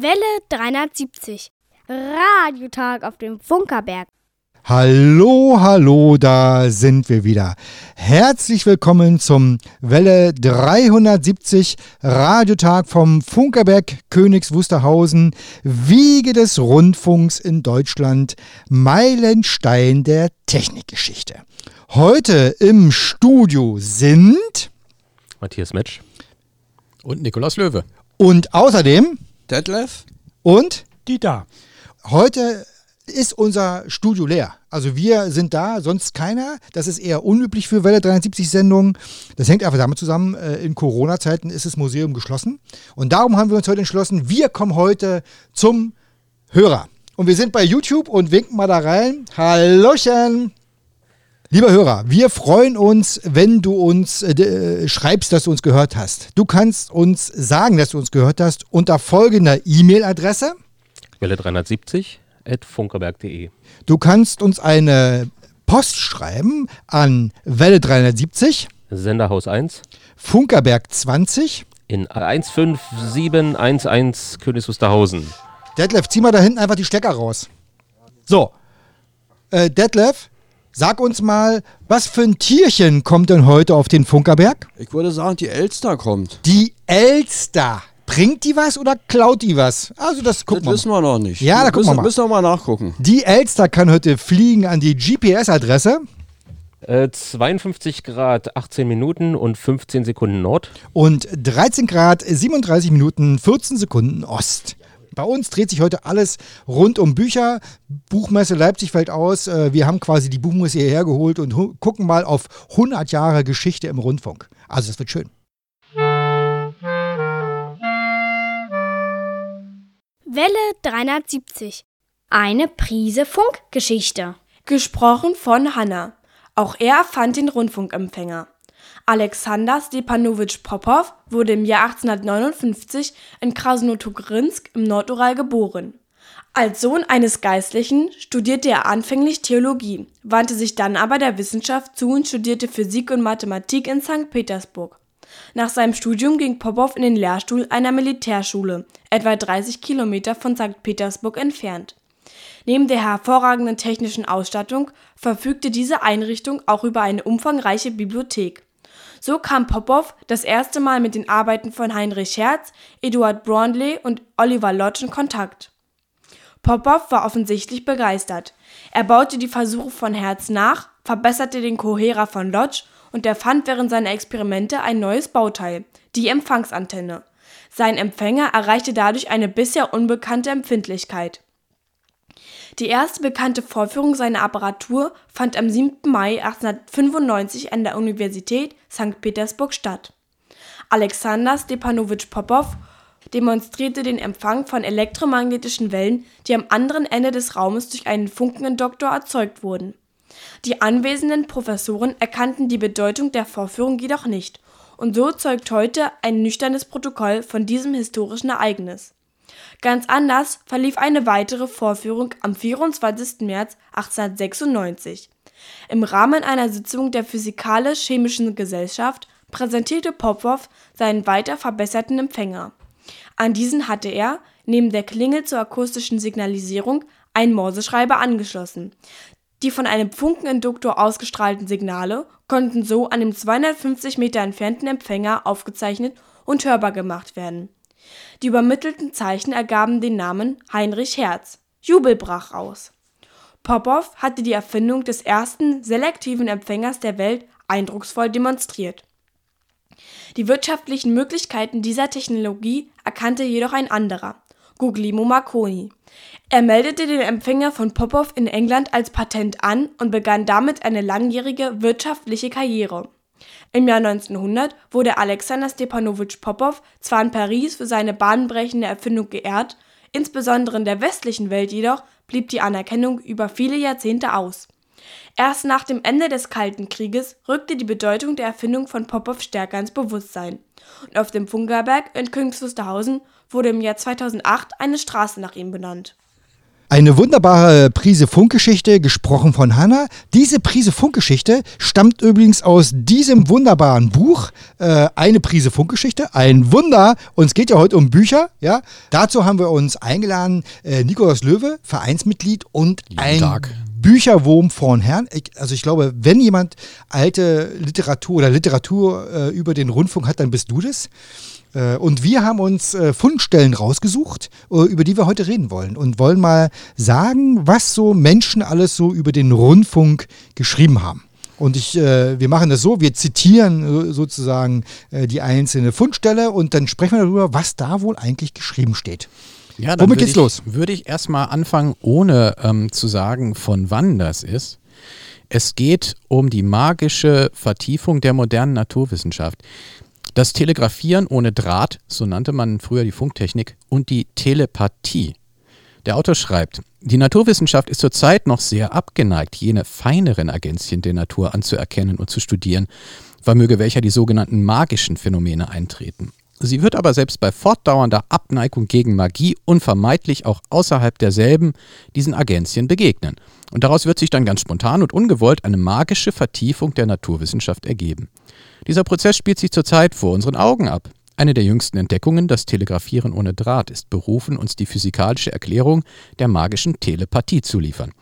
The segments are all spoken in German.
Welle 370, Radiotag auf dem Funkerberg. Hallo, hallo, da sind wir wieder. Herzlich willkommen zum Welle 370, Radiotag vom Funkerberg Königs Wusterhausen, Wiege des Rundfunks in Deutschland, Meilenstein der Technikgeschichte. Heute im Studio sind Matthias Metzsch und Nikolaus Löwe. Und außerdem Detlef und Dieter. Heute ist unser Studio leer. Also wir sind da, sonst keiner. Das ist eher unüblich für Welle 370-Sendungen. Das hängt einfach damit zusammen, in Corona-Zeiten ist das Museum geschlossen. Und darum haben wir uns heute entschlossen, wir kommen heute zum Hörer. Und wir sind bei YouTube und winken mal da rein. Hallöchen! Lieber Hörer, wir freuen uns, wenn du uns schreibst, dass du uns gehört hast. Du kannst uns sagen, dass du uns gehört hast, unter folgender E-Mail-Adresse. welle370@funkerberg.de. Du kannst uns eine Post schreiben an Welle 370 Senderhaus 1 Funkerberg 20 in 15711 Königs Wusterhausen. Detlef, zieh mal da hinten einfach die Stecker raus. So, Detlef, sag uns mal, was für ein Tierchen kommt denn heute auf den Funkerberg? Ich würde sagen, die Elster kommt. Die Elster! Bringt die was oder klaut die was? Also das gucken wir mal. Das wissen wir noch nicht. Ja, da gucken wir mal. Müssen wir mal nachgucken. Die Elster kann heute fliegen an die GPS-Adresse. 52 Grad 18 Minuten und 15 Sekunden Nord. Und 13 Grad 37 Minuten 14 Sekunden Ost. Bei uns dreht sich heute alles rund um Bücher. Buchmesse Leipzig fällt aus. Wir haben quasi die Buchmesse hierher geholt und gucken mal auf 100 Jahre Geschichte im Rundfunk. Also das wird schön. Welle 370. Eine Prise Funkgeschichte. Gesprochen von Hanna. Auch er erfand den Rundfunkempfänger. Alexander Stepanowitsch Popov wurde im Jahr 1859 in Krasnoturinsk im Nordural geboren. Als Sohn eines Geistlichen studierte er anfänglich Theologie, wandte sich dann aber der Wissenschaft zu und studierte Physik und Mathematik in St. Petersburg. Nach seinem Studium ging Popov in den Lehrstuhl einer Militärschule, etwa 30 Kilometer von St. Petersburg entfernt. Neben der hervorragenden technischen Ausstattung verfügte diese Einrichtung auch über eine umfangreiche Bibliothek. So kam Popov das erste Mal mit den Arbeiten von Heinrich Hertz, Eduard Branly und Oliver Lodge in Kontakt. Popov war offensichtlich begeistert. Er baute die Versuche von Hertz nach, verbesserte den Coherer von Lodge und erfand während seiner Experimente ein neues Bauteil, die Empfangsantenne. Sein Empfänger erreichte dadurch eine bisher unbekannte Empfindlichkeit. Die erste bekannte Vorführung seiner Apparatur fand am 7. Mai 1895 an der Universität St. Petersburg statt. Alexander Stepanowitsch Popov demonstrierte den Empfang von elektromagnetischen Wellen, die am anderen Ende des Raumes durch einen Funkeninduktor erzeugt wurden. Die anwesenden Professoren erkannten die Bedeutung der Vorführung jedoch nicht, und so zeugt heute ein nüchternes Protokoll von diesem historischen Ereignis. Ganz anders verlief eine weitere Vorführung am 24. März 1896. Im Rahmen einer Sitzung der Physikalisch-Chemischen Gesellschaft präsentierte Popov seinen weiter verbesserten Empfänger. An diesen hatte er, neben der Klingel zur akustischen Signalisierung, einen Morseschreiber angeschlossen. Die von einem Funkeninduktor ausgestrahlten Signale konnten so an dem 250 Meter entfernten Empfänger aufgezeichnet und hörbar gemacht werden. Die übermittelten Zeichen ergaben den Namen Heinrich Hertz. Jubel brach aus. Popov hatte die Erfindung des ersten selektiven Empfängers der Welt eindrucksvoll demonstriert. Die wirtschaftlichen Möglichkeiten dieser Technologie erkannte jedoch ein anderer, Guglielmo Marconi. Er meldete den Empfänger von Popov in England als Patent an und begann damit eine langjährige wirtschaftliche Karriere. Im Jahr 1900 wurde Alexander Stepanowitsch Popov zwar in Paris für seine bahnbrechende Erfindung geehrt, insbesondere in der westlichen Welt jedoch blieb die Anerkennung über viele Jahrzehnte aus. Erst nach dem Ende des Kalten Krieges rückte die Bedeutung der Erfindung von Popov stärker ins Bewusstsein. Und auf dem Funkerberg in Königs Wusterhausen wurde im Jahr 2008 eine Straße nach ihm benannt. Eine wunderbare Prise Funkgeschichte, gesprochen von Hanna. Diese Prise Funkgeschichte stammt übrigens aus diesem wunderbaren Buch, Eine Prise Funkgeschichte, ein Wunder. Uns geht ja heute um Bücher, ja. Dazu haben wir uns eingeladen, Nikolaus Löwe, Vereinsmitglied und ein Bücherwurm vorn Herrn. Also ich glaube, wenn jemand alte Literatur oder Literatur über den Rundfunk hat, dann bist du das. Und wir haben uns Fundstellen rausgesucht, über die wir heute reden wollen. Und wollen mal sagen, was so Menschen alles so über den Rundfunk geschrieben haben. Und wir machen das so, wir zitieren sozusagen die einzelne Fundstelle und dann sprechen wir darüber, was da wohl eigentlich geschrieben steht. Ja, dann womit geht's los? Würde ich erstmal anfangen, ohne zu sagen, von wann das ist. Es geht um die magische Vertiefung der modernen Naturwissenschaft. Das Telegrafieren ohne Draht, so nannte man früher die Funktechnik, und die Telepathie. Der Autor schreibt, die Naturwissenschaft ist zurzeit noch sehr abgeneigt, jene feineren Agenzien der Natur anzuerkennen und zu studieren, vermöge welcher die sogenannten magischen Phänomene eintreten. Sie wird aber selbst bei fortdauernder Abneigung gegen Magie unvermeidlich auch außerhalb derselben diesen Agenzien begegnen. Und daraus wird sich dann ganz spontan und ungewollt eine magische Vertiefung der Naturwissenschaft ergeben. Dieser Prozess spielt sich zurzeit vor unseren Augen ab. Eine der jüngsten Entdeckungen, das Telegrafieren ohne Draht, ist berufen, uns die physikalische Erklärung der magischen Telepathie zu liefern.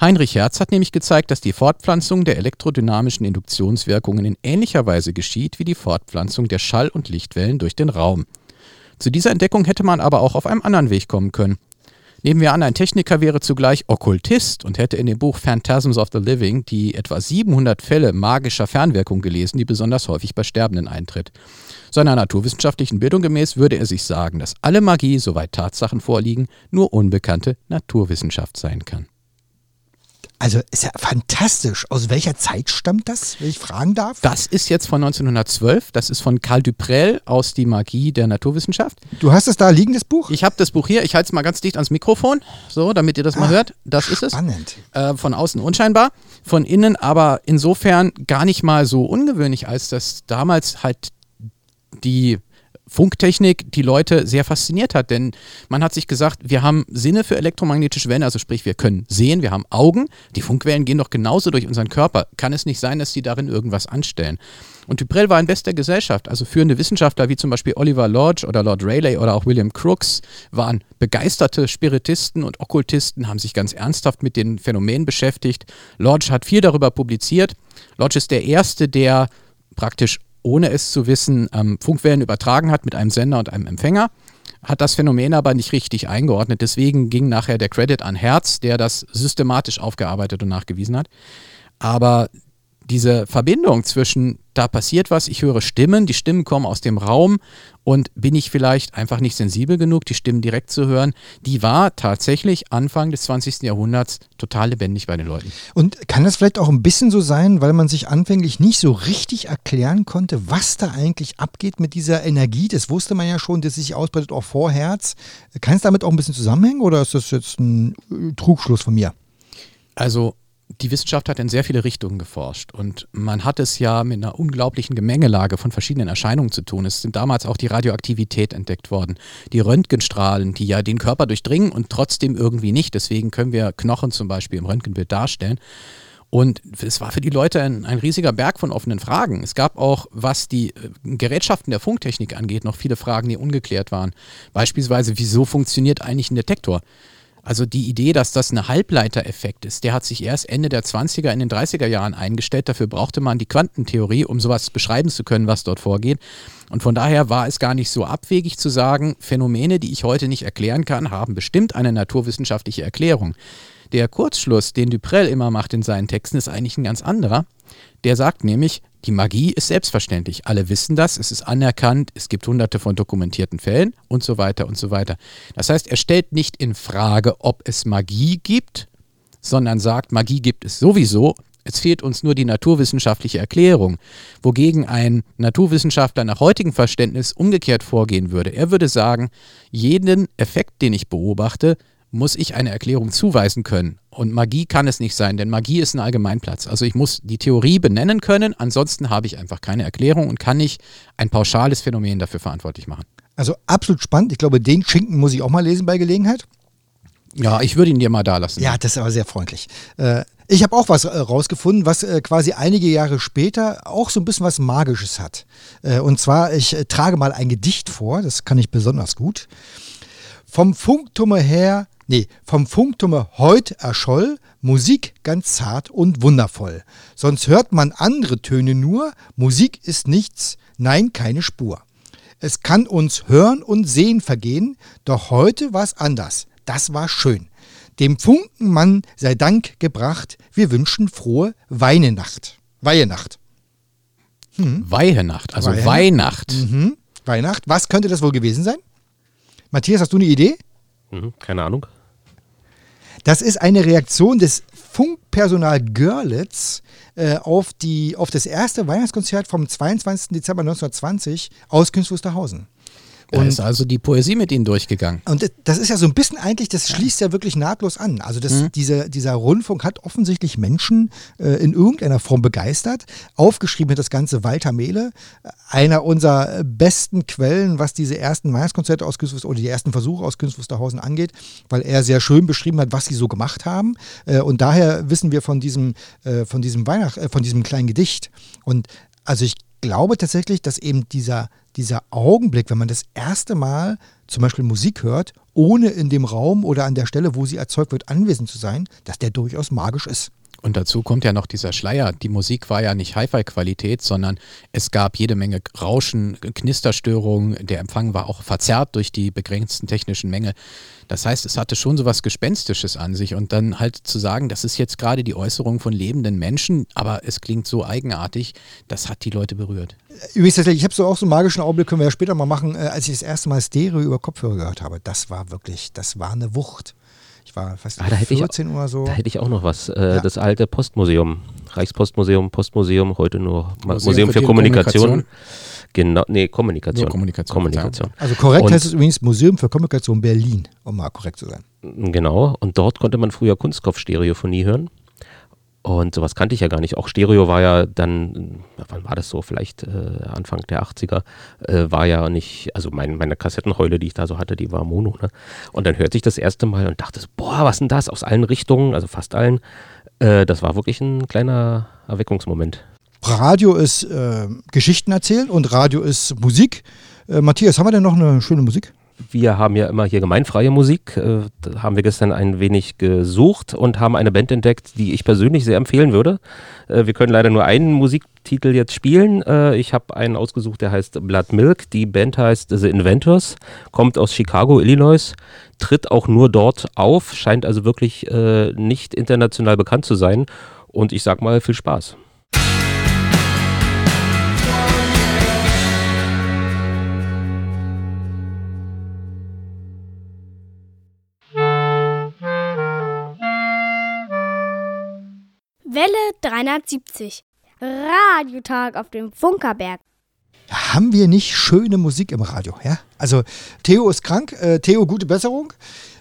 Heinrich Hertz hat nämlich gezeigt, dass die Fortpflanzung der elektrodynamischen Induktionswirkungen in ähnlicher Weise geschieht wie die Fortpflanzung der Schall- und Lichtwellen durch den Raum. Zu dieser Entdeckung hätte man aber auch auf einem anderen Weg kommen können. Nehmen wir an, ein Techniker wäre zugleich Okkultist und hätte in dem Buch Phantasms of the Living die etwa 700 Fälle magischer Fernwirkung gelesen, die besonders häufig bei Sterbenden eintritt. Seiner naturwissenschaftlichen Bildung gemäß würde er sich sagen, dass alle Magie, soweit Tatsachen vorliegen, nur unbekannte Naturwissenschaft sein kann. Also ist ja fantastisch. Aus welcher Zeit stammt das, wenn ich fragen darf? Das ist jetzt von 1912. Das ist von Carl du Prel aus Die Magie der Naturwissenschaft. Du hast es da liegen, das Buch? Ich habe das Buch hier. Ich halte es mal ganz dicht ans Mikrofon, so, damit ihr das mal hört. Das ist es. Spannend. Von außen unscheinbar, von innen aber insofern gar nicht mal so ungewöhnlich, als dass damals halt die Funktechnik die Leute sehr fasziniert hat, denn man hat sich gesagt, wir haben Sinne für elektromagnetische Wellen, also sprich, wir können sehen, wir haben Augen, die Funkwellen gehen doch genauso durch unseren Körper, kann es nicht sein, dass sie darin irgendwas anstellen. Und du Prel war in bester Gesellschaft, also führende Wissenschaftler wie zum Beispiel Oliver Lodge oder Lord Rayleigh oder auch William Crookes waren begeisterte Spiritisten und Okkultisten, haben sich ganz ernsthaft mit den Phänomenen beschäftigt. Lodge hat viel darüber publiziert. Lodge ist der Erste, der praktisch ohne es zu wissen, Funkwellen übertragen hat mit einem Sender und einem Empfänger, hat das Phänomen aber nicht richtig eingeordnet. Deswegen ging nachher der Credit an Hertz, der das systematisch aufgearbeitet und nachgewiesen hat. Aber diese Verbindung zwischen, da passiert was, ich höre Stimmen, die Stimmen kommen aus dem Raum und bin ich vielleicht einfach nicht sensibel genug, die Stimmen direkt zu hören, die war tatsächlich Anfang des 20. Jahrhunderts total lebendig bei den Leuten. Und kann das vielleicht auch ein bisschen so sein, weil man sich anfänglich nicht so richtig erklären konnte, was da eigentlich abgeht mit dieser Energie, das wusste man ja schon, dass sich ausbreitet auch vor Herz. Kann es damit auch ein bisschen zusammenhängen oder ist das jetzt ein Trugschluss von mir? Also die Wissenschaft hat in sehr viele Richtungen geforscht und man hat es ja mit einer unglaublichen Gemengelage von verschiedenen Erscheinungen zu tun. Es sind damals auch die Radioaktivität entdeckt worden, die Röntgenstrahlen, die ja den Körper durchdringen und trotzdem irgendwie nicht. Deswegen können wir Knochen zum Beispiel im Röntgenbild darstellen. Und es war für die Leute ein riesiger Berg von offenen Fragen. Es gab auch, was die Gerätschaften der Funktechnik angeht, noch viele Fragen, die ungeklärt waren. Beispielsweise, wieso funktioniert eigentlich ein Detektor? Also die Idee, dass das ein Halbleitereffekt ist, der hat sich erst Ende der 20er, in den 30er Jahren eingestellt. Dafür brauchte man die Quantentheorie, um sowas beschreiben zu können, was dort vorgeht. Und von daher war es gar nicht so abwegig zu sagen, Phänomene, die ich heute nicht erklären kann, haben bestimmt eine naturwissenschaftliche Erklärung. Der Kurzschluss, den du Prel immer macht in seinen Texten, ist eigentlich ein ganz anderer. Der sagt nämlich, die Magie ist selbstverständlich. Alle wissen das, es ist anerkannt, es gibt hunderte von dokumentierten Fällen und so weiter und so weiter. Das heißt, er stellt nicht in Frage, ob es Magie gibt, sondern sagt, Magie gibt es sowieso. Es fehlt uns nur die naturwissenschaftliche Erklärung, wogegen ein Naturwissenschaftler nach heutigem Verständnis umgekehrt vorgehen würde. Er würde sagen, jeden Effekt, den ich beobachte, muss ich eine Erklärung zuweisen können. Und Magie kann es nicht sein, denn Magie ist ein Allgemeinplatz. Also ich muss die Theorie benennen können, ansonsten habe ich einfach keine Erklärung und kann nicht ein pauschales Phänomen dafür verantwortlich machen. Also absolut spannend. Ich glaube, den Schinken muss ich auch mal lesen bei Gelegenheit. Ja, ich würde ihn dir mal da lassen. Ja, das ist aber sehr freundlich. Ich habe auch was rausgefunden, was quasi einige Jahre später auch so ein bisschen was Magisches hat. Und zwar, ich trage mal ein Gedicht vor, das kann ich besonders gut. Vom Funkturme heut erscholl Musik ganz zart und wundervoll. Sonst hört man andere Töne nur, Musik ist nichts, nein, keine Spur. Es kann uns Hören und Sehen vergehen, doch heute war's anders, das war schön. Dem Funkenmann sei Dank gebracht, wir wünschen frohe Weihnacht. Weihenacht. Weihenacht, also Weihnacht. Mhm. Weihnacht, was könnte das wohl gewesen sein? Matthias, hast du eine Idee? Keine Ahnung. Das ist eine Reaktion des Funkpersonal Görlitz auf das erste Weihnachtskonzert vom 22. Dezember 1920 aus Königs Wusterhausen. Da ist also die Poesie mit ihnen durchgegangen. Und das ist ja so ein bisschen eigentlich, das schließt ja wirklich nahtlos an. Also dieser Rundfunk hat offensichtlich Menschen in irgendeiner Form begeistert. Aufgeschrieben hat das Ganze Walter Mehle, einer unserer besten Quellen, was diese ersten Weihnachtskonzerte aus Königs Wusterhausen oder die ersten Versuche aus Königs Wusterhausen angeht, weil er sehr schön beschrieben hat, was sie so gemacht haben. Und daher wissen wir von diesem kleinen Gedicht. Und also ich glaube tatsächlich, dass eben dieser Augenblick, wenn man das erste Mal zum Beispiel Musik hört, ohne in dem Raum oder an der Stelle, wo sie erzeugt wird, anwesend zu sein, dass der durchaus magisch ist. Und dazu kommt ja noch dieser Schleier. Die Musik war ja nicht Hi-Fi-Qualität, sondern es gab jede Menge Rauschen, Knisterstörungen. Der Empfang war auch verzerrt durch die begrenzten technischen Mängel. Das heißt, es hatte schon so was Gespenstisches an sich. Und dann halt zu sagen, das ist jetzt gerade die Äußerung von lebenden Menschen, aber es klingt so eigenartig, das hat die Leute berührt. Übrigens, ich habe so auch so einen magischen Augenblick, können wir ja später mal machen, als ich das erste Mal Stereo über Kopfhörer gehört habe. Das war eine Wucht. Ich war fast 14 Uhr so. Da hätte ich auch noch was. Das alte Postmuseum, Reichspostmuseum, Postmuseum, heute nur Museum für Kommunikation. Genau, nee, Kommunikation. Also korrekt heißt es übrigens Museum für Kommunikation Berlin, um mal korrekt zu sein. Genau, und dort konnte man früher Kunstkopf-Stereophonie hören. Und sowas kannte ich ja gar nicht. Auch Stereo war ja dann, wann war das so, vielleicht Anfang der 80er, war ja nicht, also meine Kassettenheule, die ich da so hatte, die war Mono. Ne? Und dann hörte ich das erste Mal und dachte, boah, was denn das? Aus allen Richtungen, also fast allen. Das war wirklich ein kleiner Erweckungsmoment. Radio ist Geschichten erzählen und Radio ist Musik. Matthias, haben wir denn noch eine schöne Musik? Wir haben ja immer hier gemeinfreie Musik, da haben wir gestern ein wenig gesucht und haben eine Band entdeckt, die ich persönlich sehr empfehlen würde. Wir können leider nur einen Musiktitel jetzt spielen. Ich habe einen ausgesucht, der heißt Blood Milk. Die Band heißt The Inventors, kommt aus Chicago, Illinois, tritt auch nur dort auf, scheint also wirklich nicht international bekannt zu sein. Und ich sag mal, viel Spaß. Welle 370, Radiotag auf dem Funkerberg. Haben wir nicht schöne Musik im Radio, ja? Also Theo ist krank, Theo, gute Besserung.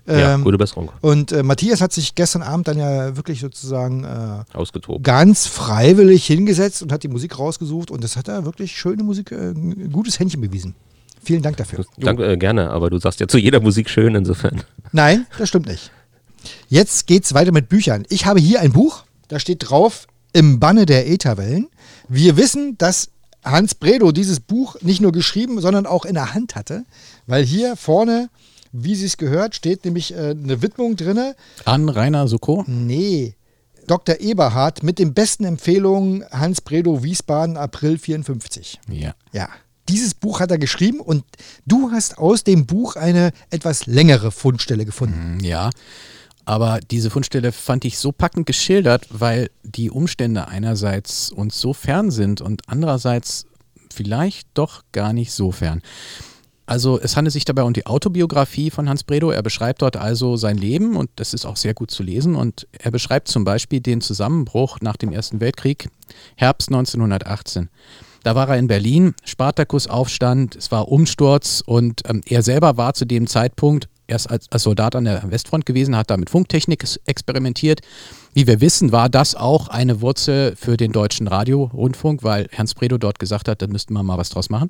Ja, gute Besserung. Und Matthias hat sich gestern Abend dann ja wirklich sozusagen ausgetobt, ganz freiwillig hingesetzt und hat die Musik rausgesucht und das hat er wirklich schöne Musik, ein gutes Händchen bewiesen. Vielen Dank dafür. Danke, gerne, aber du sagst ja zu jeder Musik schön insofern. Nein, das stimmt nicht. Jetzt geht's weiter mit Büchern. Ich habe hier ein Buch. Da steht drauf, Im Banne der Ätherwellen. Wir wissen, dass Hans Bredow dieses Buch nicht nur geschrieben, sondern auch in der Hand hatte. Weil hier vorne, wie sie es gehört, steht nämlich eine Widmung drin. An Rainer Suko? Nee, Dr. Eberhard mit den besten Empfehlungen, Hans Bredow, Wiesbaden, April 54. Ja. Dieses Buch hat er geschrieben und du hast aus dem Buch eine etwas längere Fundstelle gefunden. Ja. Aber diese Fundstelle fand ich so packend geschildert, weil die Umstände einerseits uns so fern sind und andererseits vielleicht doch gar nicht so fern. Also es handelt sich dabei um die Autobiografie von Hans Bredow. Er beschreibt dort also sein Leben und das ist auch sehr gut zu lesen. Und er beschreibt zum Beispiel den Zusammenbruch nach dem Ersten Weltkrieg, Herbst 1918. Da war er in Berlin, Spartakusaufstand, es war Umsturz und er selber war zu dem Zeitpunkt erst als Soldat an der Westfront gewesen, hat da mit Funktechnik experimentiert. Wie wir wissen, war das auch eine Wurzel für den deutschen Radiorundfunk, weil Hans Bredow dort gesagt hat, da müssten wir mal was draus machen.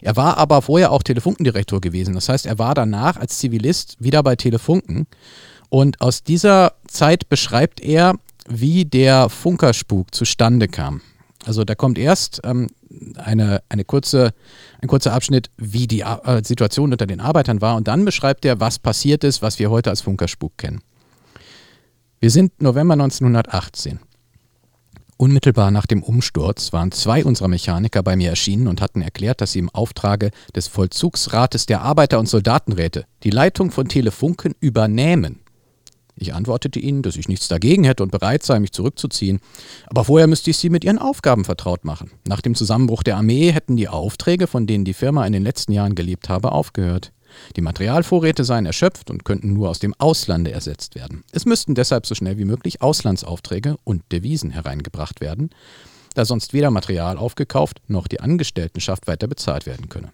Er war aber vorher auch Telefunkendirektor gewesen. Das heißt, er war danach als Zivilist wieder bei Telefunken Und aus dieser Zeit beschreibt er, wie der Funkerspuk zustande kam. Also da kommt erst ein kurzer Abschnitt, wie die Situation unter den Arbeitern war, und dann beschreibt er, was passiert ist, was wir heute als Funkerspuk kennen. Wir sind November 1918. Unmittelbar nach dem Umsturz waren 2 unserer Mechaniker bei mir erschienen und hatten erklärt, dass sie im Auftrage des Vollzugsrates der Arbeiter- und Soldatenräte die Leitung von Telefunken übernehmen. Ich antwortete ihnen, dass ich nichts dagegen hätte und bereit sei, mich zurückzuziehen. Aber vorher müsste ich sie mit ihren Aufgaben vertraut machen. Nach dem Zusammenbruch der Armee hätten die Aufträge, von denen die Firma in den letzten Jahren gelebt habe, aufgehört. Die Materialvorräte seien erschöpft und könnten nur aus dem Auslande ersetzt werden. Es müssten deshalb so schnell wie möglich Auslandsaufträge und Devisen hereingebracht werden, da sonst weder Material aufgekauft noch die Angestelltenschaft weiter bezahlt werden könne.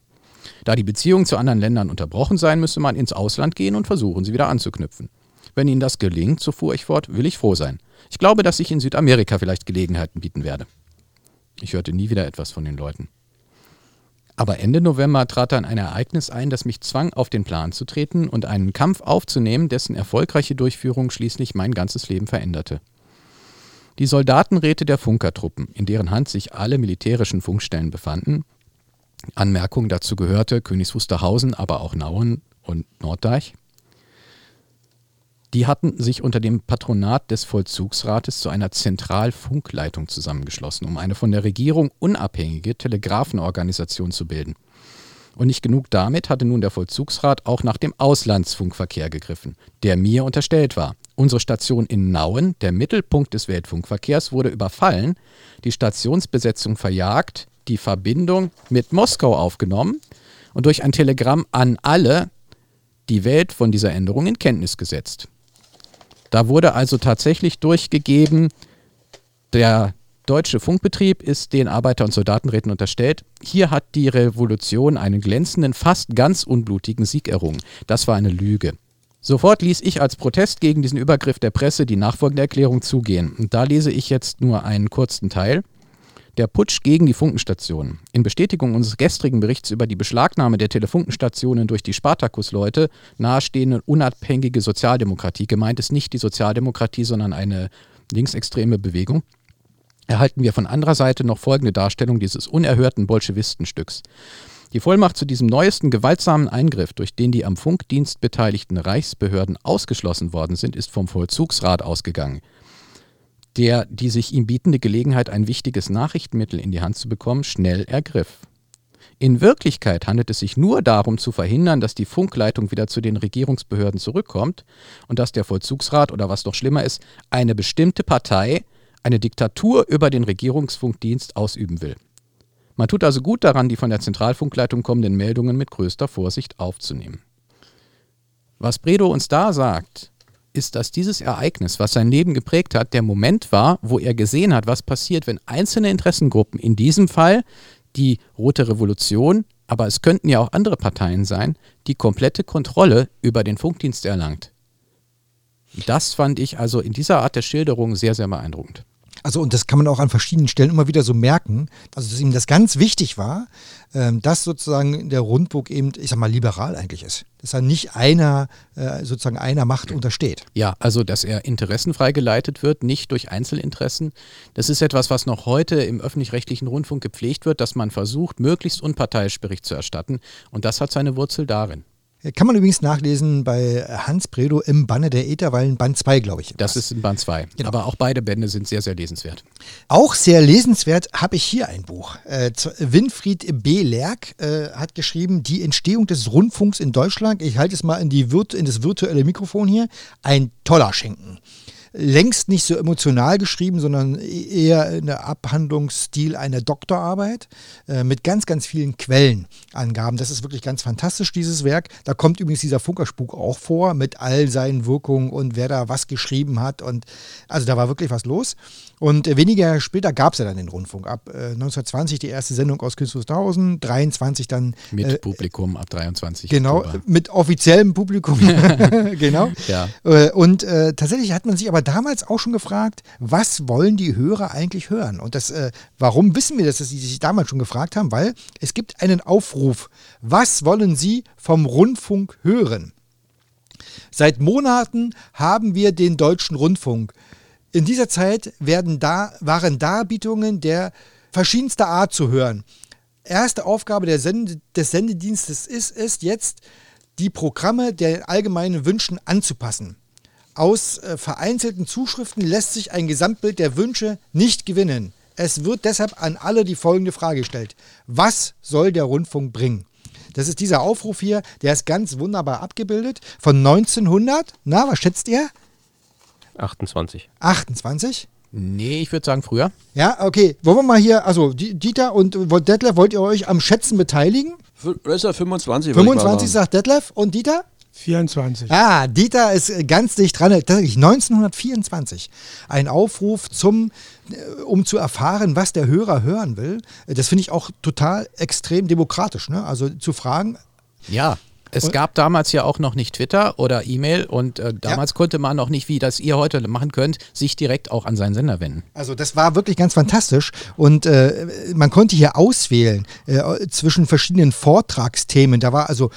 Da die Beziehungen zu anderen Ländern unterbrochen seien, müsse man ins Ausland gehen und versuchen, sie wieder anzuknüpfen. Wenn Ihnen das gelingt, so fuhr ich fort, will ich froh sein. Ich glaube, dass ich in Südamerika vielleicht Gelegenheiten bieten werde. Ich hörte nie wieder etwas von den Leuten. Aber Ende November trat dann ein Ereignis ein, das mich zwang, auf den Plan zu treten und einen Kampf aufzunehmen, dessen erfolgreiche Durchführung schließlich mein ganzes Leben veränderte. Die Soldatenräte der Funkertruppen, in deren Hand sich alle militärischen Funkstellen befanden, Anmerkung dazu gehörte Königs Wusterhausen, aber auch Nauen und Norddeich, die hatten sich unter dem Patronat des Vollzugsrates zu einer Zentralfunkleitung zusammengeschlossen, um eine von der Regierung unabhängige Telegrafenorganisation zu bilden. Und nicht genug damit hatte nun der Vollzugsrat auch nach dem Auslandsfunkverkehr gegriffen, der mir unterstellt war. Unsere Station in Nauen, der Mittelpunkt des Weltfunkverkehrs, wurde überfallen, die Stationsbesetzung verjagt, die Verbindung mit Moskau aufgenommen und durch ein Telegramm an alle die Welt von dieser Änderung in Kenntnis gesetzt. Da wurde also tatsächlich durchgegeben, der deutsche Funkbetrieb ist den Arbeiter- und Soldatenräten unterstellt. Hier hat die Revolution einen glänzenden, fast ganz unblutigen Sieg errungen. Das war eine Lüge. Sofort ließ ich als Protest gegen diesen Übergriff der Presse die nachfolgende Erklärung zugehen. Und da lese ich jetzt nur einen kurzen Teil. Der Putsch gegen die Funkenstationen. In Bestätigung unseres gestrigen Berichts über die Beschlagnahme der Telefunkenstationen durch die Spartakus-Leute, nahestehende unabhängige Sozialdemokratie, gemeint ist nicht die Sozialdemokratie, sondern eine linksextreme Bewegung, erhalten wir von anderer Seite noch folgende Darstellung dieses unerhörten Bolschewistenstücks. Die Vollmacht zu diesem neuesten gewaltsamen Eingriff, durch den die am Funkdienst beteiligten Reichsbehörden ausgeschlossen worden sind, ist vom Vollzugsrat ausgegangen, der die sich ihm bietende Gelegenheit, ein wichtiges Nachrichtenmittel in die Hand zu bekommen, schnell ergriff. In Wirklichkeit handelt es sich nur darum zu verhindern, dass die Funkleitung wieder zu den Regierungsbehörden zurückkommt und dass der Vollzugsrat, oder was noch schlimmer ist, eine bestimmte Partei eine Diktatur über den Regierungsfunkdienst ausüben will. Man tut also gut daran, die von der Zentralfunkleitung kommenden Meldungen mit größter Vorsicht aufzunehmen. Was Bredow uns da sagt, ist, dass dieses Ereignis, was sein Leben geprägt hat, der Moment war, wo er gesehen hat, was passiert, wenn einzelne Interessengruppen, in diesem Fall die Rote Revolution, aber es könnten ja auch andere Parteien sein, die komplette Kontrolle über den Funkdienst erlangt. Das fand ich also in dieser Art der Schilderung sehr, sehr beeindruckend. Also, und das kann man auch an verschiedenen Stellen immer wieder so merken, also dass ihm das ganz wichtig war, dass sozusagen der Rundfunk eben, ich sag mal, liberal eigentlich ist. Dass er nicht einer Macht untersteht. Ja, also dass er interessenfrei geleitet wird, nicht durch Einzelinteressen. Das ist etwas, was noch heute im öffentlich-rechtlichen Rundfunk gepflegt wird, dass man versucht, möglichst unparteiisch Bericht zu erstatten. Und das hat seine Wurzel darin. Kann man übrigens nachlesen bei Hans Bredow im Banne der Ätherwellen, Band 2, glaube ich. Das ist in Band 2. Genau. Aber auch beide Bände sind sehr, sehr lesenswert. Auch sehr lesenswert habe ich hier ein Buch. Winfried B. Lerck hat geschrieben, die Entstehung des Rundfunks in Deutschland. Ich halte es mal in das virtuelle Mikrofon hier. Ein toller Schinken. Längst nicht so emotional geschrieben, sondern eher eine Abhandlungsstil einer Doktorarbeit mit ganz, ganz vielen Quellenangaben. Das ist wirklich ganz fantastisch, dieses Werk. Da kommt übrigens dieser Funkerspuk auch vor mit all seinen Wirkungen und wer da was geschrieben hat. Und also da war wirklich was los. Und wenige Jahre später gab es ja dann den Rundfunk. Ab 1920 die erste Sendung aus Königs Wusterhausen, 23 dann... mit Publikum ab 23. Genau, Oktober. Mit offiziellem Publikum. Genau. Ja. Und tatsächlich hat man sich aber damals auch schon gefragt, was wollen die Hörer eigentlich hören? Und das, warum wissen wir das, dass sie sich damals schon gefragt haben? Weil es gibt einen Aufruf. Was wollen Sie vom Rundfunk hören? Seit Monaten haben wir den Deutschen Rundfunk. In dieser Zeit waren Darbietungen der verschiedenster Art zu hören. Erste Aufgabe des Sendedienstes ist es jetzt, die Programme den allgemeinen Wünschen anzupassen. Aus vereinzelten Zuschriften lässt sich ein Gesamtbild der Wünsche nicht gewinnen. Es wird deshalb an alle die folgende Frage gestellt. Was soll der Rundfunk bringen? Das ist dieser Aufruf hier, der ist ganz wunderbar abgebildet. Von 1900, na, was schätzt ihr? 28. 28? Nee, ich würde sagen früher. Ja, okay. Wollen wir mal hier, also Dieter und Detlef, wollt ihr euch am Schätzen beteiligen? Besser 25. 25 sagt Detlef und Dieter? 24. Ah, Dieter ist ganz dicht dran. Tatsächlich 1924. Ein Aufruf, um zu erfahren, was der Hörer hören will. Das finde ich auch total extrem demokratisch, ne? Also zu fragen. Ja. Es gab damals ja auch noch nicht Twitter oder E-Mail und damals konnte man noch nicht, wie das ihr heute machen könnt, sich direkt auch an seinen Sender wenden. Also das war wirklich ganz fantastisch und man konnte hier auswählen zwischen verschiedenen Vortragsthemen. Da war also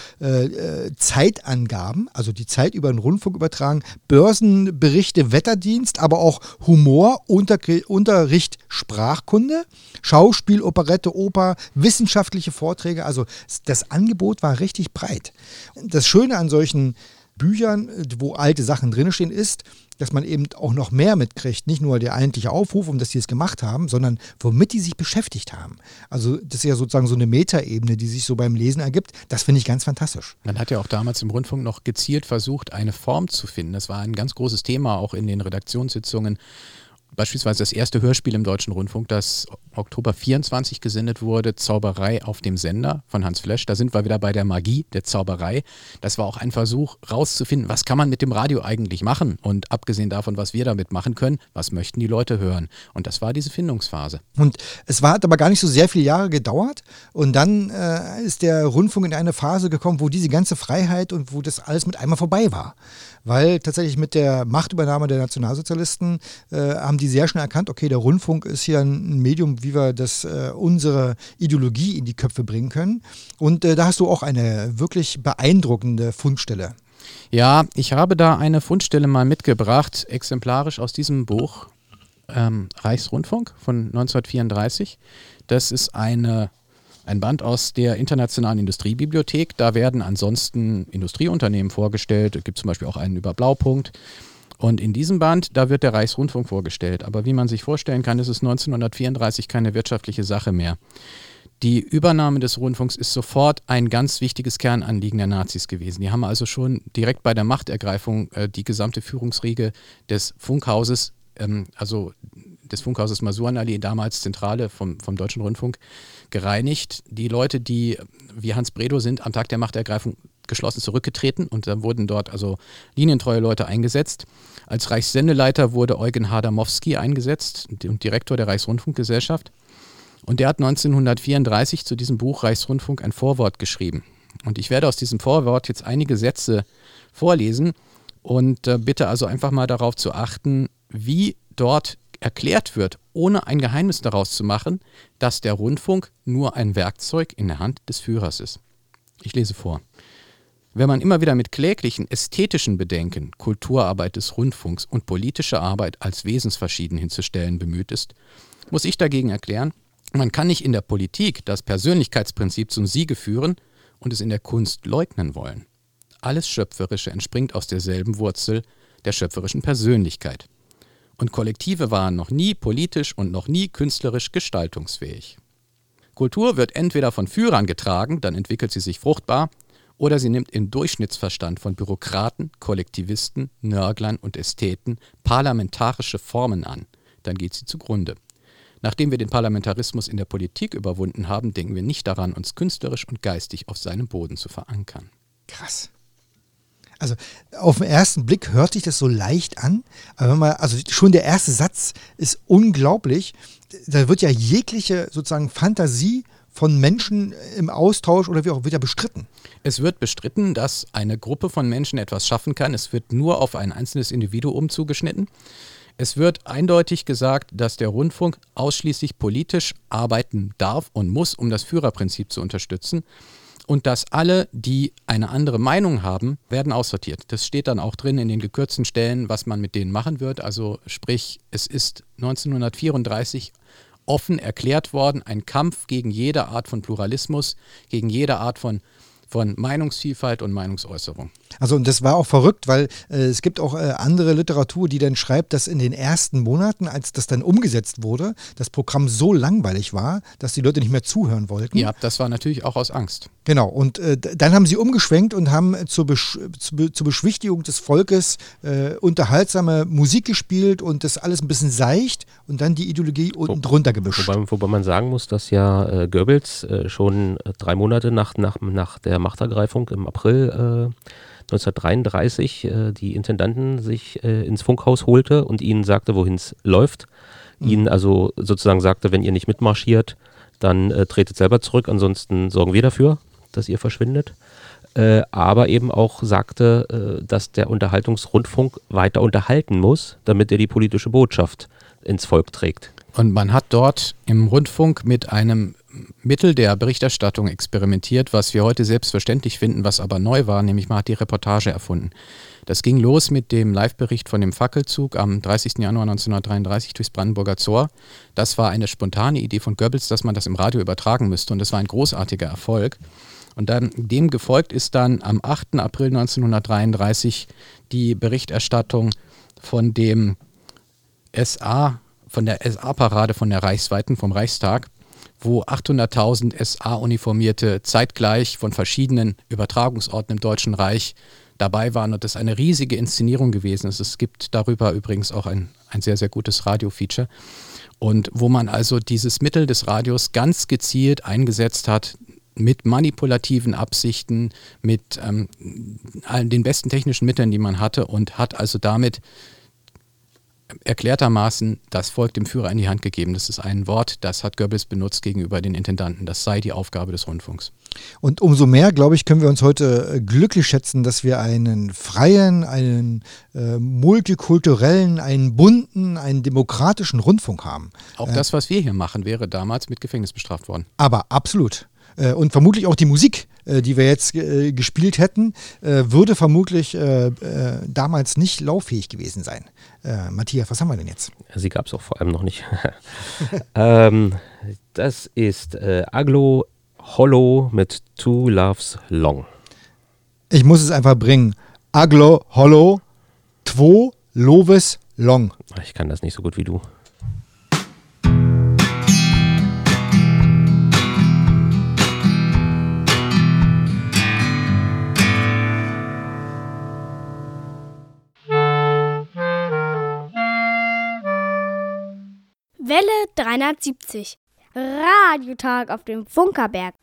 Zeitangaben, also die Zeit über den Rundfunk übertragen, Börsenberichte, Wetterdienst, aber auch Humor, Unterricht, Sprachkunde, Schauspiel, Operette, Oper, wissenschaftliche Vorträge. Also das Angebot war richtig breit. Das Schöne an solchen Büchern, wo alte Sachen drinstehen, ist, dass man eben auch noch mehr mitkriegt. Nicht nur der eigentliche Aufruf, um das die es gemacht haben, sondern womit die sich beschäftigt haben. Also das ist ja sozusagen so eine Metaebene, die sich so beim Lesen ergibt. Das finde ich ganz fantastisch. Man hat ja auch damals im Rundfunk noch gezielt versucht, eine Form zu finden. Das war ein ganz großes Thema, auch in den Redaktionssitzungen. Beispielsweise das erste Hörspiel im Deutschen Rundfunk, das Oktober 24 gesendet wurde, Zauberei auf dem Sender von Hans Flesch. Da sind wir wieder bei der Magie der Zauberei. Das war auch ein Versuch, rauszufinden, was kann man mit dem Radio eigentlich machen? Und abgesehen davon, was wir damit machen können, was möchten die Leute hören? Und das war diese Findungsphase. Und es hat aber gar nicht so sehr viele Jahre gedauert. Und dann ist der Rundfunk in eine Phase gekommen, wo diese ganze Freiheit und wo das alles mit einmal vorbei war. Weil tatsächlich mit der Machtübernahme der Nationalsozialisten haben die sehr schnell erkannt, okay, der Rundfunk ist hier ein Medium, wie wir das unsere Ideologie in die Köpfe bringen können. Und da hast du auch eine wirklich beeindruckende Fundstelle. Ja, ich habe da eine Fundstelle mal mitgebracht, exemplarisch aus diesem Buch Reichsrundfunk von 1934. Das ist ein Band aus der Internationalen Industriebibliothek. Da werden ansonsten Industrieunternehmen vorgestellt. Es gibt zum Beispiel auch einen über Blaupunkt. Und in diesem Band, da wird der Reichsrundfunk vorgestellt. Aber wie man sich vorstellen kann, ist es 1934 keine wirtschaftliche Sache mehr. Die Übernahme des Rundfunks ist sofort ein ganz wichtiges Kernanliegen der Nazis gewesen. Die haben also schon direkt bei der Machtergreifung die gesamte Führungsriege des Funkhauses, also des Funkhauses Masurenallee, damals Zentrale vom Deutschen Rundfunk, gereinigt. Die Leute, die wie Hans Bredow sind, am Tag der Machtergreifung geschlossen zurückgetreten und dann wurden dort also linientreue Leute eingesetzt. Als Reichssendeleiter wurde Eugen Hadamowski eingesetzt und Direktor der Reichsrundfunkgesellschaft. Und der hat 1934 zu diesem Buch Reichsrundfunk ein Vorwort geschrieben. Und ich werde aus diesem Vorwort jetzt einige Sätze vorlesen und bitte also einfach mal darauf zu achten, wie dort erklärt wird, ohne ein Geheimnis daraus zu machen, dass der Rundfunk nur ein Werkzeug in der Hand des Führers ist. Ich lese vor. Wenn man immer wieder mit kläglichen ästhetischen Bedenken Kulturarbeit des Rundfunks und politische Arbeit als wesensverschieden hinzustellen bemüht ist, muss ich dagegen erklären, man kann nicht in der Politik das Persönlichkeitsprinzip zum Siege führen und es in der Kunst leugnen wollen. Alles Schöpferische entspringt aus derselben Wurzel, der schöpferischen Persönlichkeit. Und Kollektive waren noch nie politisch und noch nie künstlerisch gestaltungsfähig. Kultur wird entweder von Führern getragen, dann entwickelt sie sich fruchtbar, oder sie nimmt im Durchschnittsverstand von Bürokraten, Kollektivisten, Nörglern und Ästheten parlamentarische Formen an. Dann geht sie zugrunde. Nachdem wir den Parlamentarismus in der Politik überwunden haben, denken wir nicht daran, uns künstlerisch und geistig auf seinem Boden zu verankern. Krass. Also auf den ersten Blick hört sich das so leicht an, aber also schon der erste Satz ist unglaublich. Da wird ja jegliche sozusagen Fantasie von Menschen im Austausch oder wie auch wieder bestritten. Es wird bestritten, dass eine Gruppe von Menschen etwas schaffen kann. Es wird nur auf ein einzelnes Individuum zugeschnitten. Es wird eindeutig gesagt, dass der Rundfunk ausschließlich politisch arbeiten darf und muss, um das Führerprinzip zu unterstützen. und dass alle, die eine andere Meinung haben, werden aussortiert. Das steht dann auch drin in den gekürzten Stellen, was man mit denen machen wird. Also sprich, es ist 1934 offen erklärt worden, ein Kampf gegen jede Art von Pluralismus, gegen jede Art von Meinungsvielfalt und Meinungsäußerung. Also und das war auch verrückt, weil es gibt auch andere Literatur, die dann schreibt, dass in den ersten Monaten, als das dann umgesetzt wurde, das Programm so langweilig war, dass die Leute nicht mehr zuhören wollten. Ja, das war natürlich auch aus Angst. Genau, und dann haben sie umgeschwenkt und haben zur Beschwichtigung des Volkes unterhaltsame Musik gespielt und das alles ein bisschen seicht und dann die Ideologie unten drunter gebüscht. Wobei man sagen muss, dass ja Goebbels schon 3 Monate nach der Machtergreifung im April 1933 die Intendanten sich ins Funkhaus holte und ihnen sagte, wohin es läuft. Ihnen also sozusagen sagte, wenn ihr nicht mitmarschiert, dann tretet selber zurück, ansonsten sorgen wir dafür, dass ihr verschwindet. Aber eben auch sagte, dass der Unterhaltungsrundfunk weiter unterhalten muss, damit er die politische Botschaft ins Volk trägt. Und man hat dort im Rundfunk mit einem Mittel der Berichterstattung experimentiert, was wir heute selbstverständlich finden, was aber neu war, nämlich man hat die Reportage erfunden. Das ging los mit dem Live-Bericht von dem Fackelzug am 30. Januar 1933 durchs Brandenburger Tor. Das war eine spontane Idee von Goebbels, dass man das im Radio übertragen müsste, und das war ein großartiger Erfolg. Und dann, dem gefolgt ist dann am 8. April 1933 die Berichterstattung von der SA-Parade vom Reichstag, wo 800.000 SA-Uniformierte zeitgleich von verschiedenen Übertragungsorten im Deutschen Reich dabei waren, und das eine riesige Inszenierung gewesen ist. Es gibt darüber übrigens auch ein sehr, sehr gutes Radio-Feature, und wo man also dieses Mittel des Radios ganz gezielt eingesetzt hat, mit manipulativen Absichten, mit den besten technischen Mitteln, die man hatte, und hat also damit erklärtermaßen das Volk dem Führer in die Hand gegeben. Das ist ein Wort, das hat Goebbels benutzt gegenüber den Intendanten. Das sei die Aufgabe des Rundfunks. Und umso mehr, glaube ich, können wir uns heute glücklich schätzen, dass wir einen freien, einen multikulturellen, einen bunten, einen demokratischen Rundfunk haben. Auch das, was wir hier machen, wäre damals mit Gefängnis bestraft worden. Aber absolut. Und vermutlich auch die Musik, die wir jetzt gespielt hätten, würde vermutlich damals nicht lauffähig gewesen sein. Matthias, was haben wir denn jetzt? Sie gab es auch vor allem noch nicht. Das ist Aglo Hollow mit Two Loves Long. Ich muss es einfach bringen. Aglo Hollow, Two Loves Long. Ich kann das nicht so gut wie du. Welle 370, Radiotag auf dem Funkerberg.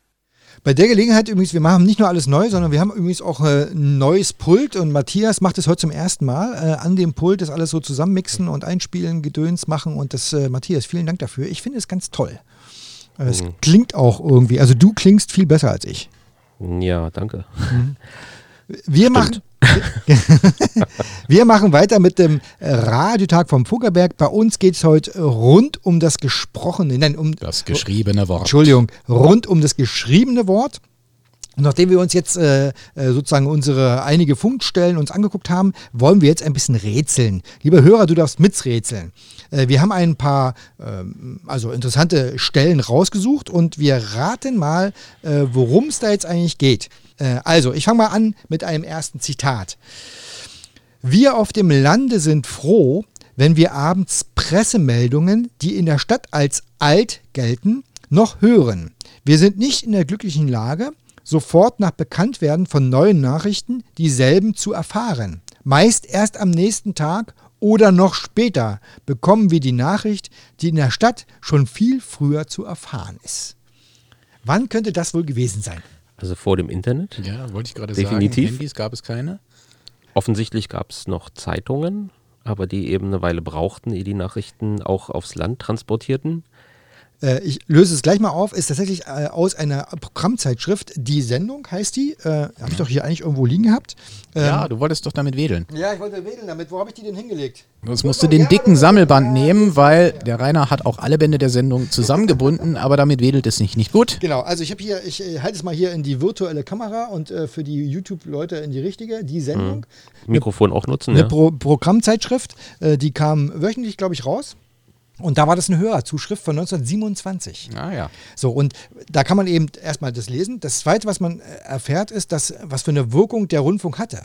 Bei der Gelegenheit übrigens, wir machen nicht nur alles neu, sondern wir haben übrigens auch ein neues Pult, und Matthias macht es heute zum ersten Mal. An dem Pult das alles so zusammenmixen und einspielen, Gedöns machen, und das, Matthias, vielen Dank dafür. Ich finde es ganz toll. Es klingt auch irgendwie, also du klingst viel besser als ich. Ja, danke. Wir machen weiter mit dem Radiotag vom Funkerberg. Bei uns geht es heute rund um das geschriebene Wort. Entschuldigung, rund um das geschriebene Wort. Und nachdem wir uns jetzt sozusagen unsere einige Funkstellen uns angeguckt haben, wollen wir jetzt ein bisschen rätseln. Lieber Hörer, du darfst miträtseln. Wir haben ein paar interessante Stellen rausgesucht, und wir raten mal, worum es da jetzt eigentlich geht. Also, ich fange mal an mit einem ersten Zitat. Wir auf dem Lande sind froh, wenn wir abends Pressemeldungen, die in der Stadt als alt gelten, noch hören. Wir sind nicht in der glücklichen Lage, sofort nach Bekanntwerden von neuen Nachrichten dieselben zu erfahren. Meist erst am nächsten Tag oder noch später bekommen wir die Nachricht, die in der Stadt schon viel früher zu erfahren ist. Wann könnte das wohl gewesen sein? Also vor dem Internet? Ja, wollte ich gerade sagen. Definitiv. Handys gab es keine? Offensichtlich gab es noch Zeitungen, aber die eben eine Weile brauchten, ehe die Nachrichten auch aufs Land transportierten. ich löse es gleich mal auf, ist tatsächlich aus einer Programmzeitschrift. Die Sendung heißt die. Habe ich doch hier eigentlich irgendwo liegen gehabt. Ja, du wolltest doch damit wedeln. Ja, ich wollte wedeln damit. Wo habe ich die denn hingelegt? Sonst musst du den dicken Sammelband nehmen, weil der Rainer hat auch alle Bände der Sendung zusammengebunden, aber damit wedelt es nicht gut. Genau, also ich habe hier, ich halte es mal hier in die virtuelle Kamera und für die YouTube-Leute in die richtige, die Sendung. Mikrofon auch nutzen, ne? Eine Programmzeitschrift, die kam wöchentlich, glaube ich, raus. Und da war das eine Hörerzuschrift von 1927. Ah ja. So, und da kann man eben erstmal das lesen. Das Zweite, was man erfährt, ist, dass, was für eine Wirkung der Rundfunk hatte.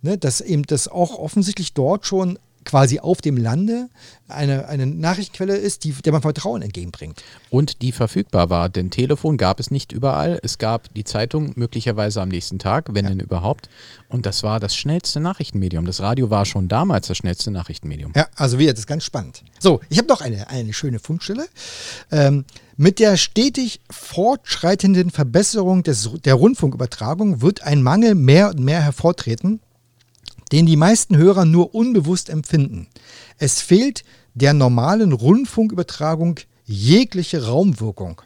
Ne, dass eben das auch offensichtlich dort schon quasi auf dem Lande eine Nachrichtenquelle ist, die, der man Vertrauen entgegenbringt. Und die verfügbar war, denn Telefon gab es nicht überall. Es gab die Zeitung möglicherweise am nächsten Tag, wenn denn überhaupt. Und das war das schnellste Nachrichtenmedium. Das Radio war schon damals das schnellste Nachrichtenmedium. Ja, also wieder, das ist ganz spannend. So, ich habe noch eine schöne Fundstelle. Mit der stetig fortschreitenden Verbesserung der Rundfunkübertragung wird ein Mangel mehr und mehr hervortreten, den die meisten Hörer nur unbewusst empfinden. Es fehlt der normalen Rundfunkübertragung jegliche Raumwirkung.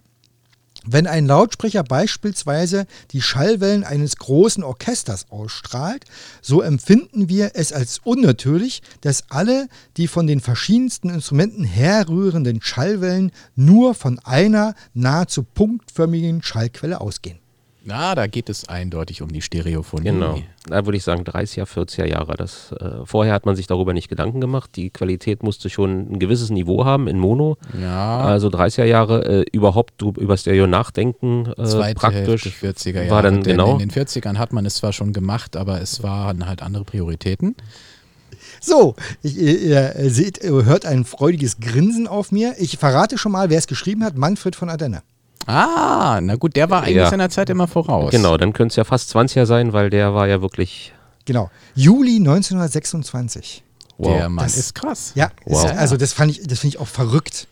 Wenn ein Lautsprecher beispielsweise die Schallwellen eines großen Orchesters ausstrahlt, so empfinden wir es als unnatürlich, dass alle die von den verschiedensten Instrumenten herrührenden Schallwellen nur von einer nahezu punktförmigen Schallquelle ausgehen. Na, da geht es eindeutig um die Stereophonie. Genau, da würde ich sagen 30er, 40er Jahre. Das, vorher hat man sich darüber nicht Gedanken gemacht. Die Qualität musste schon ein gewisses Niveau haben in Mono. Ja. Also 30er Jahre überhaupt über Stereo nachdenken praktisch. Zweite Hälfte 40er Jahre. Dann, genau. In den 40ern hat man es zwar schon gemacht, aber es waren halt andere Prioritäten. So, ihr seht, hört ein freudiges Grinsen auf mir. Ich verrate schon mal, wer es geschrieben hat, Manfred von Adenne. Ah, na gut, der war eigentlich seiner Zeit immer voraus. Genau, dann könnte es ja fast 20er sein, weil der war ja wirklich... Genau, Juli 1926. Wow. Der Mann ist krass. Ja, wow. Also das finde ich auch verrückt.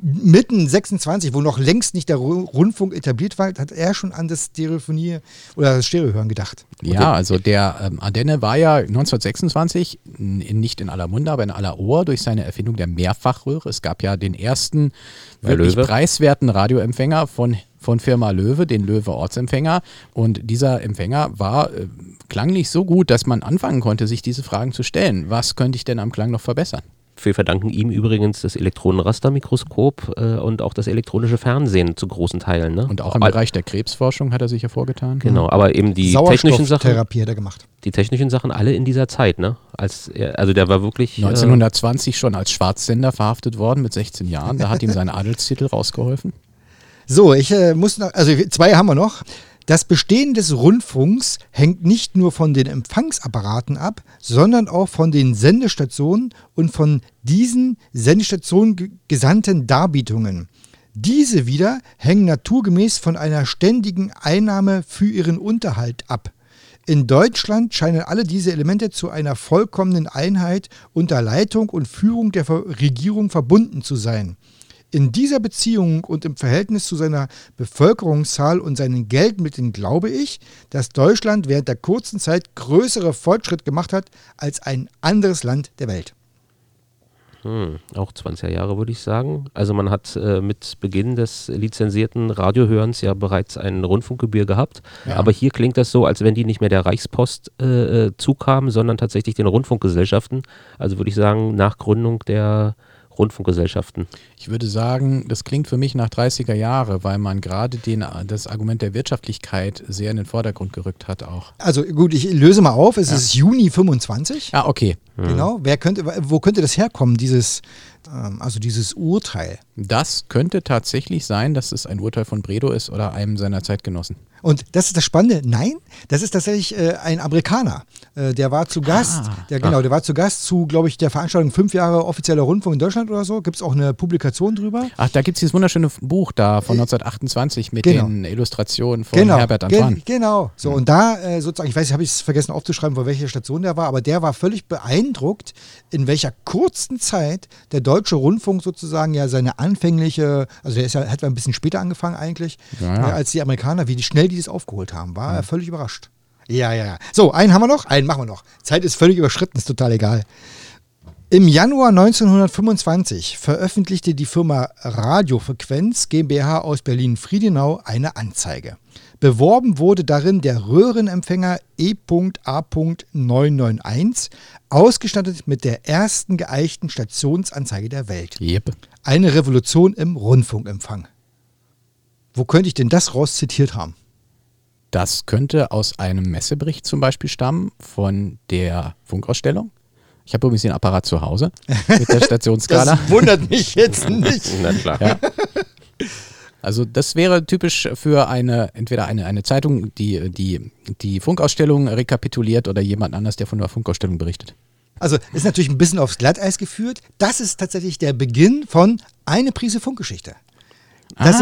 Mitten 26, wo noch längst nicht der Rundfunk etabliert war, hat er schon an das Stereophonie oder das Stereohören gedacht. Ja, also der Adenne war ja 1926 nicht in aller Munde, aber in aller Ohr durch seine Erfindung der Mehrfachröhre. Es gab ja den ersten wirklich preiswerten Radioempfänger von Firma Löwe, den Löwe-Ortsempfänger. Und dieser Empfänger war klanglich so gut, dass man anfangen konnte, sich diese Fragen zu stellen. Was könnte ich denn am Klang noch verbessern? Wir verdanken ihm übrigens das Elektronenrastermikroskop und auch das elektronische Fernsehen zu großen Teilen. Ne? Und auch im Bereich der Krebsforschung hat er sich hervorgetan. Genau, aber eben die technischen Sachen. Sauerstofftherapie hat er gemacht. Die technischen Sachen alle in dieser Zeit, ne? Also der war wirklich... 1920 schon als Schwarzsender verhaftet worden mit 16 Jahren. Da hat ihm sein Adelstitel rausgeholfen. So, ich muss noch... Also zwei haben wir noch. Das Bestehen des Rundfunks hängt nicht nur von den Empfangsapparaten ab, sondern auch von den Sendestationen und von diesen Sendestationen gesandten Darbietungen. Diese wieder hängen naturgemäß von einer ständigen Einnahme für ihren Unterhalt ab. In Deutschland scheinen alle diese Elemente zu einer vollkommenen Einheit unter Leitung und Führung der Regierung verbunden zu sein. In dieser Beziehung und im Verhältnis zu seiner Bevölkerungszahl und seinen Geldmitteln glaube ich, dass Deutschland während der kurzen Zeit größere Fortschritte gemacht hat als ein anderes Land der Welt. Auch 20er Jahre würde ich sagen. Also man hat mit Beginn des lizenzierten Radiohörens ja bereits eine Rundfunkgebühr gehabt. Ja. Aber hier klingt das so, als wenn die nicht mehr der Reichspost zukam, sondern tatsächlich den Rundfunkgesellschaften. Also würde ich sagen, nach Gründung der Rundfunkgesellschaften. Ich würde sagen, das klingt für mich nach 30er Jahre, weil man gerade das Argument der Wirtschaftlichkeit sehr in den Vordergrund gerückt hat auch. Also gut, ich löse mal auf, es ist Juni 25. Ah, okay. Genau, wo könnte das herkommen, dieses Urteil? Das könnte tatsächlich sein, dass es ein Urteil von Bredow ist oder einem seiner Zeitgenossen. Und das ist das Spannende, nein, das ist tatsächlich ein Amerikaner. Der war zu Gast, der war zu Gast zu, glaube ich, der Veranstaltung 5 Jahre offizieller Rundfunk in Deutschland oder so. Gibt es auch eine Publikation drüber? Ach, da gibt es dieses wunderschöne Buch da von 1928 mit den Illustrationen von Herbert Antoine. Genau, so und da sozusagen, ich weiß, habe ich es vergessen aufzuschreiben, von welcher Station der war, aber der war völlig beeindruckt, in welcher kurzen Zeit der Deutsche Rundfunk sozusagen ja seine anfängliche, also der hat ein bisschen später angefangen eigentlich, als die Amerikaner, wie die schnell die das aufgeholt haben, war er völlig überrascht. Ja. So, einen haben wir noch, einen machen wir noch. Zeit ist völlig überschritten, ist total egal. Im Januar 1925 veröffentlichte die Firma Radiofrequenz GmbH aus Berlin-Friedenau eine Anzeige. Beworben wurde darin der Röhrenempfänger E.A.991, ausgestattet mit der ersten geeichten Stationsanzeige der Welt. Yep. Eine Revolution im Rundfunkempfang. Wo könnte ich denn das raus zitiert haben? Das könnte aus einem Messebericht zum Beispiel stammen von der Funkausstellung. Ich habe übrigens den Apparat zu Hause mit der Stationsskala. Das wundert mich jetzt nicht. Na klar. Ja. Also das wäre typisch für entweder eine Zeitung, die Funkausstellung rekapituliert oder jemand anders, der von der Funkausstellung berichtet. Also ist natürlich ein bisschen aufs Glatteis geführt. Das ist tatsächlich der Beginn von Eine Prise Funkgeschichte. Das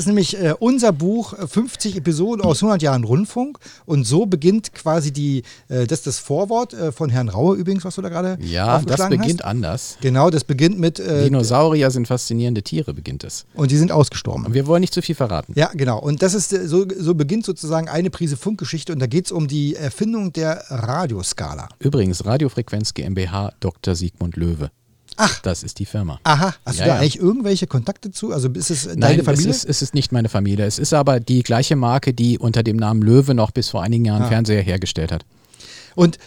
ist nämlich unser Buch, 50 Episoden aus 100 Jahren Rundfunk, und so beginnt quasi das Vorwort von Herrn Raue übrigens, was du da gerade aufgeschlagen hast. Ja, das beginnt anders. Genau, das beginnt mit... Dinosaurier sind faszinierende Tiere, beginnt es. Und die sind ausgestorben. Und wir wollen nicht zu viel verraten. Ja, genau. Und das ist so beginnt sozusagen Eine Prise Funkgeschichte, und da geht es um die Erfindung der Radioskala. Übrigens, Radiofrequenz GmbH, Dr. Sigmund Löwe. Ach. Das ist die Firma. Aha. Hast du da eigentlich irgendwelche Kontakte zu? Also ist es deine Familie? Nein, es ist nicht meine Familie. Es ist aber die gleiche Marke, die unter dem Namen Löwe noch bis vor einigen Jahren Fernseher hergestellt hat. Und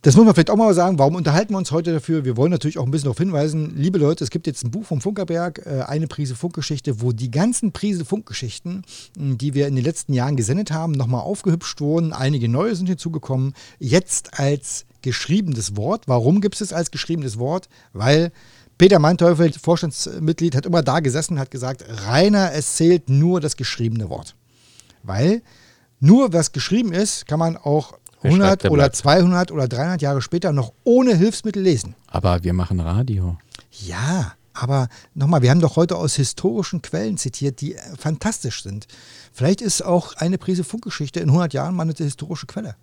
das muss man vielleicht auch mal sagen, warum unterhalten wir uns heute dafür? Wir wollen natürlich auch ein bisschen darauf hinweisen, liebe Leute, es gibt jetzt ein Buch vom Funkerberg, Eine Prise Funkgeschichte, wo die ganzen Prise Funkgeschichten, die wir in den letzten Jahren gesendet haben, nochmal aufgehübscht wurden. Einige neue sind hinzugekommen. Jetzt als geschriebenes Wort. Warum gibt es das als geschriebenes Wort? Weil Peter Manteuffel, Vorstandsmitglied, hat immer da gesessen und hat gesagt, Rainer, es zählt nur das geschriebene Wort. Weil nur was geschrieben ist, kann man auch 100 oder 200 oder 300 Jahre später noch ohne Hilfsmittel lesen. Aber wir machen Radio. Ja, aber nochmal, wir haben doch heute aus historischen Quellen zitiert, die fantastisch sind. Vielleicht ist auch Eine Prise Funkgeschichte in 100 Jahren mal eine historische Quelle.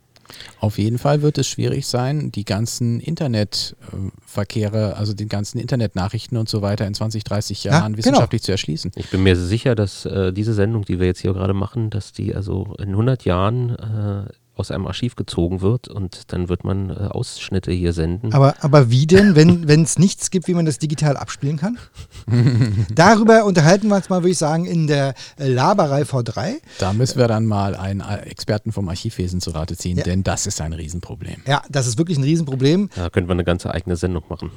Auf jeden Fall wird es schwierig sein, die ganzen Internetverkehre, also den ganzen Internetnachrichten und so weiter in 20, 30 Jahren wissenschaftlich zu erschließen. Ich bin mir sicher, dass diese Sendung, die wir jetzt hier gerade machen, dass die also in 100 Jahren aus einem Archiv gezogen wird, und dann wird man Ausschnitte hier senden. Aber wie denn, wenn es nichts gibt, wie man das digital abspielen kann? Darüber unterhalten wir uns mal, würde ich sagen, in der Laberei V3. Da müssen wir dann mal einen Experten vom Archivwesen zu Rate ziehen, denn das ist ein Riesenproblem. Ja, das ist wirklich ein Riesenproblem. Da könnten wir eine ganze eigene Sendung machen.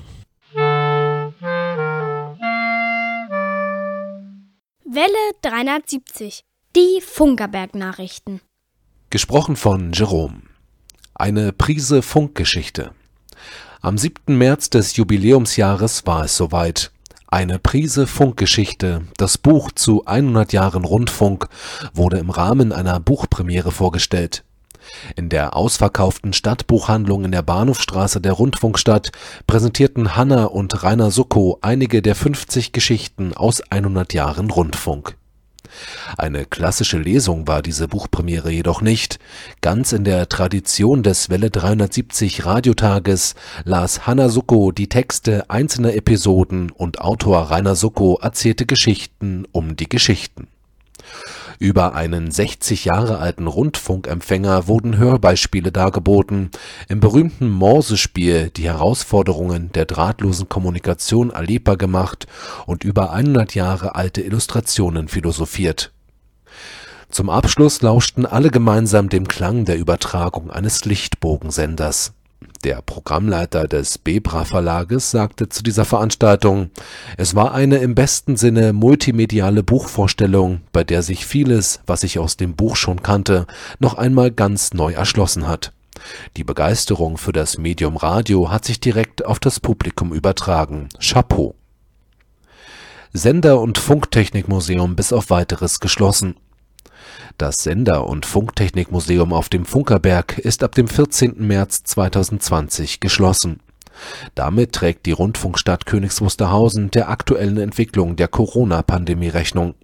Welle 370, die Funkerberg-Nachrichten. Gesprochen von Jerome. Eine Prise Funkgeschichte. Am 7. März des Jubiläumsjahres war es soweit. Eine Prise Funkgeschichte, das Buch zu 100 Jahren Rundfunk, wurde im Rahmen einer Buchpremiere vorgestellt. In der ausverkauften Stadtbuchhandlung in der Bahnhofstraße der Rundfunkstadt präsentierten Hanna und Rainer Suko einige der 50 Geschichten aus 100 Jahren Rundfunk. Eine klassische Lesung war diese Buchpremiere jedoch nicht. Ganz in der Tradition des Welle 370 Radiotages las Hanna Suko die Texte einzelner Episoden und Autor Rainer Suko erzählte Geschichten um die Geschichten. Über einen 60 Jahre alten Rundfunkempfänger wurden Hörbeispiele dargeboten. Im berühmten Morsespiel die Herausforderungen der drahtlosen Kommunikation erlebbar gemacht und über 100 Jahre alte Illustrationen philosophiert. Zum Abschluss lauschten alle gemeinsam dem Klang der Übertragung eines Lichtbogensenders. Der Programmleiter des Bebra-Verlages sagte zu dieser Veranstaltung, es war eine im besten Sinne multimediale Buchvorstellung, bei der sich vieles, was ich aus dem Buch schon kannte, noch einmal ganz neu erschlossen hat. Die Begeisterung für das Medium Radio hat sich direkt auf das Publikum übertragen. Chapeau! Sender- und Funktechnikmuseum bis auf Weiteres geschlossen. Das Sender- und Funktechnikmuseum auf dem Funkerberg ist ab dem 14. März 2020 geschlossen. Damit trägt die Rundfunkstadt Königs Wusterhausen der aktuellen Entwicklung der Corona-Pandemie Rechnung.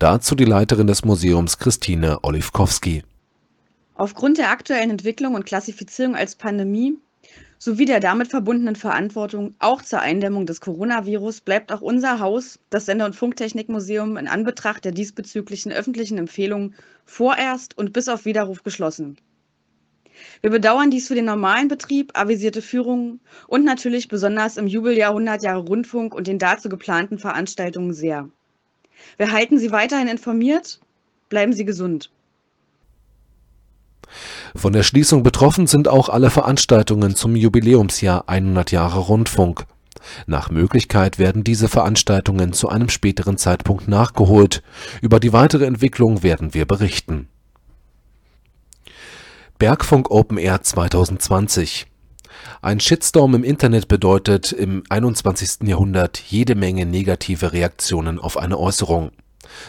Dazu die Leiterin des Museums, Christine Olivkowski. Aufgrund der aktuellen Entwicklung und Klassifizierung als Pandemie sowie der damit verbundenen Verantwortung auch zur Eindämmung des Coronavirus bleibt auch unser Haus, das Sender- und Funktechnikmuseum, in Anbetracht der diesbezüglichen öffentlichen Empfehlungen vorerst und bis auf Widerruf geschlossen. Wir bedauern dies für den normalen Betrieb, avisierte Führungen und natürlich besonders im Jubeljahr 100 Jahre Rundfunk und den dazu geplanten Veranstaltungen sehr. Wir halten Sie weiterhin informiert. Bleiben Sie gesund. Von der Schließung betroffen sind auch alle Veranstaltungen zum Jubiläumsjahr 100 Jahre Rundfunk. Nach Möglichkeit werden diese Veranstaltungen zu einem späteren Zeitpunkt nachgeholt. Über die weitere Entwicklung werden wir berichten. Bergfunk Open Air 2020. Ein Shitstorm im Internet bedeutet im 21. Jahrhundert jede Menge negative Reaktionen auf eine Äußerung.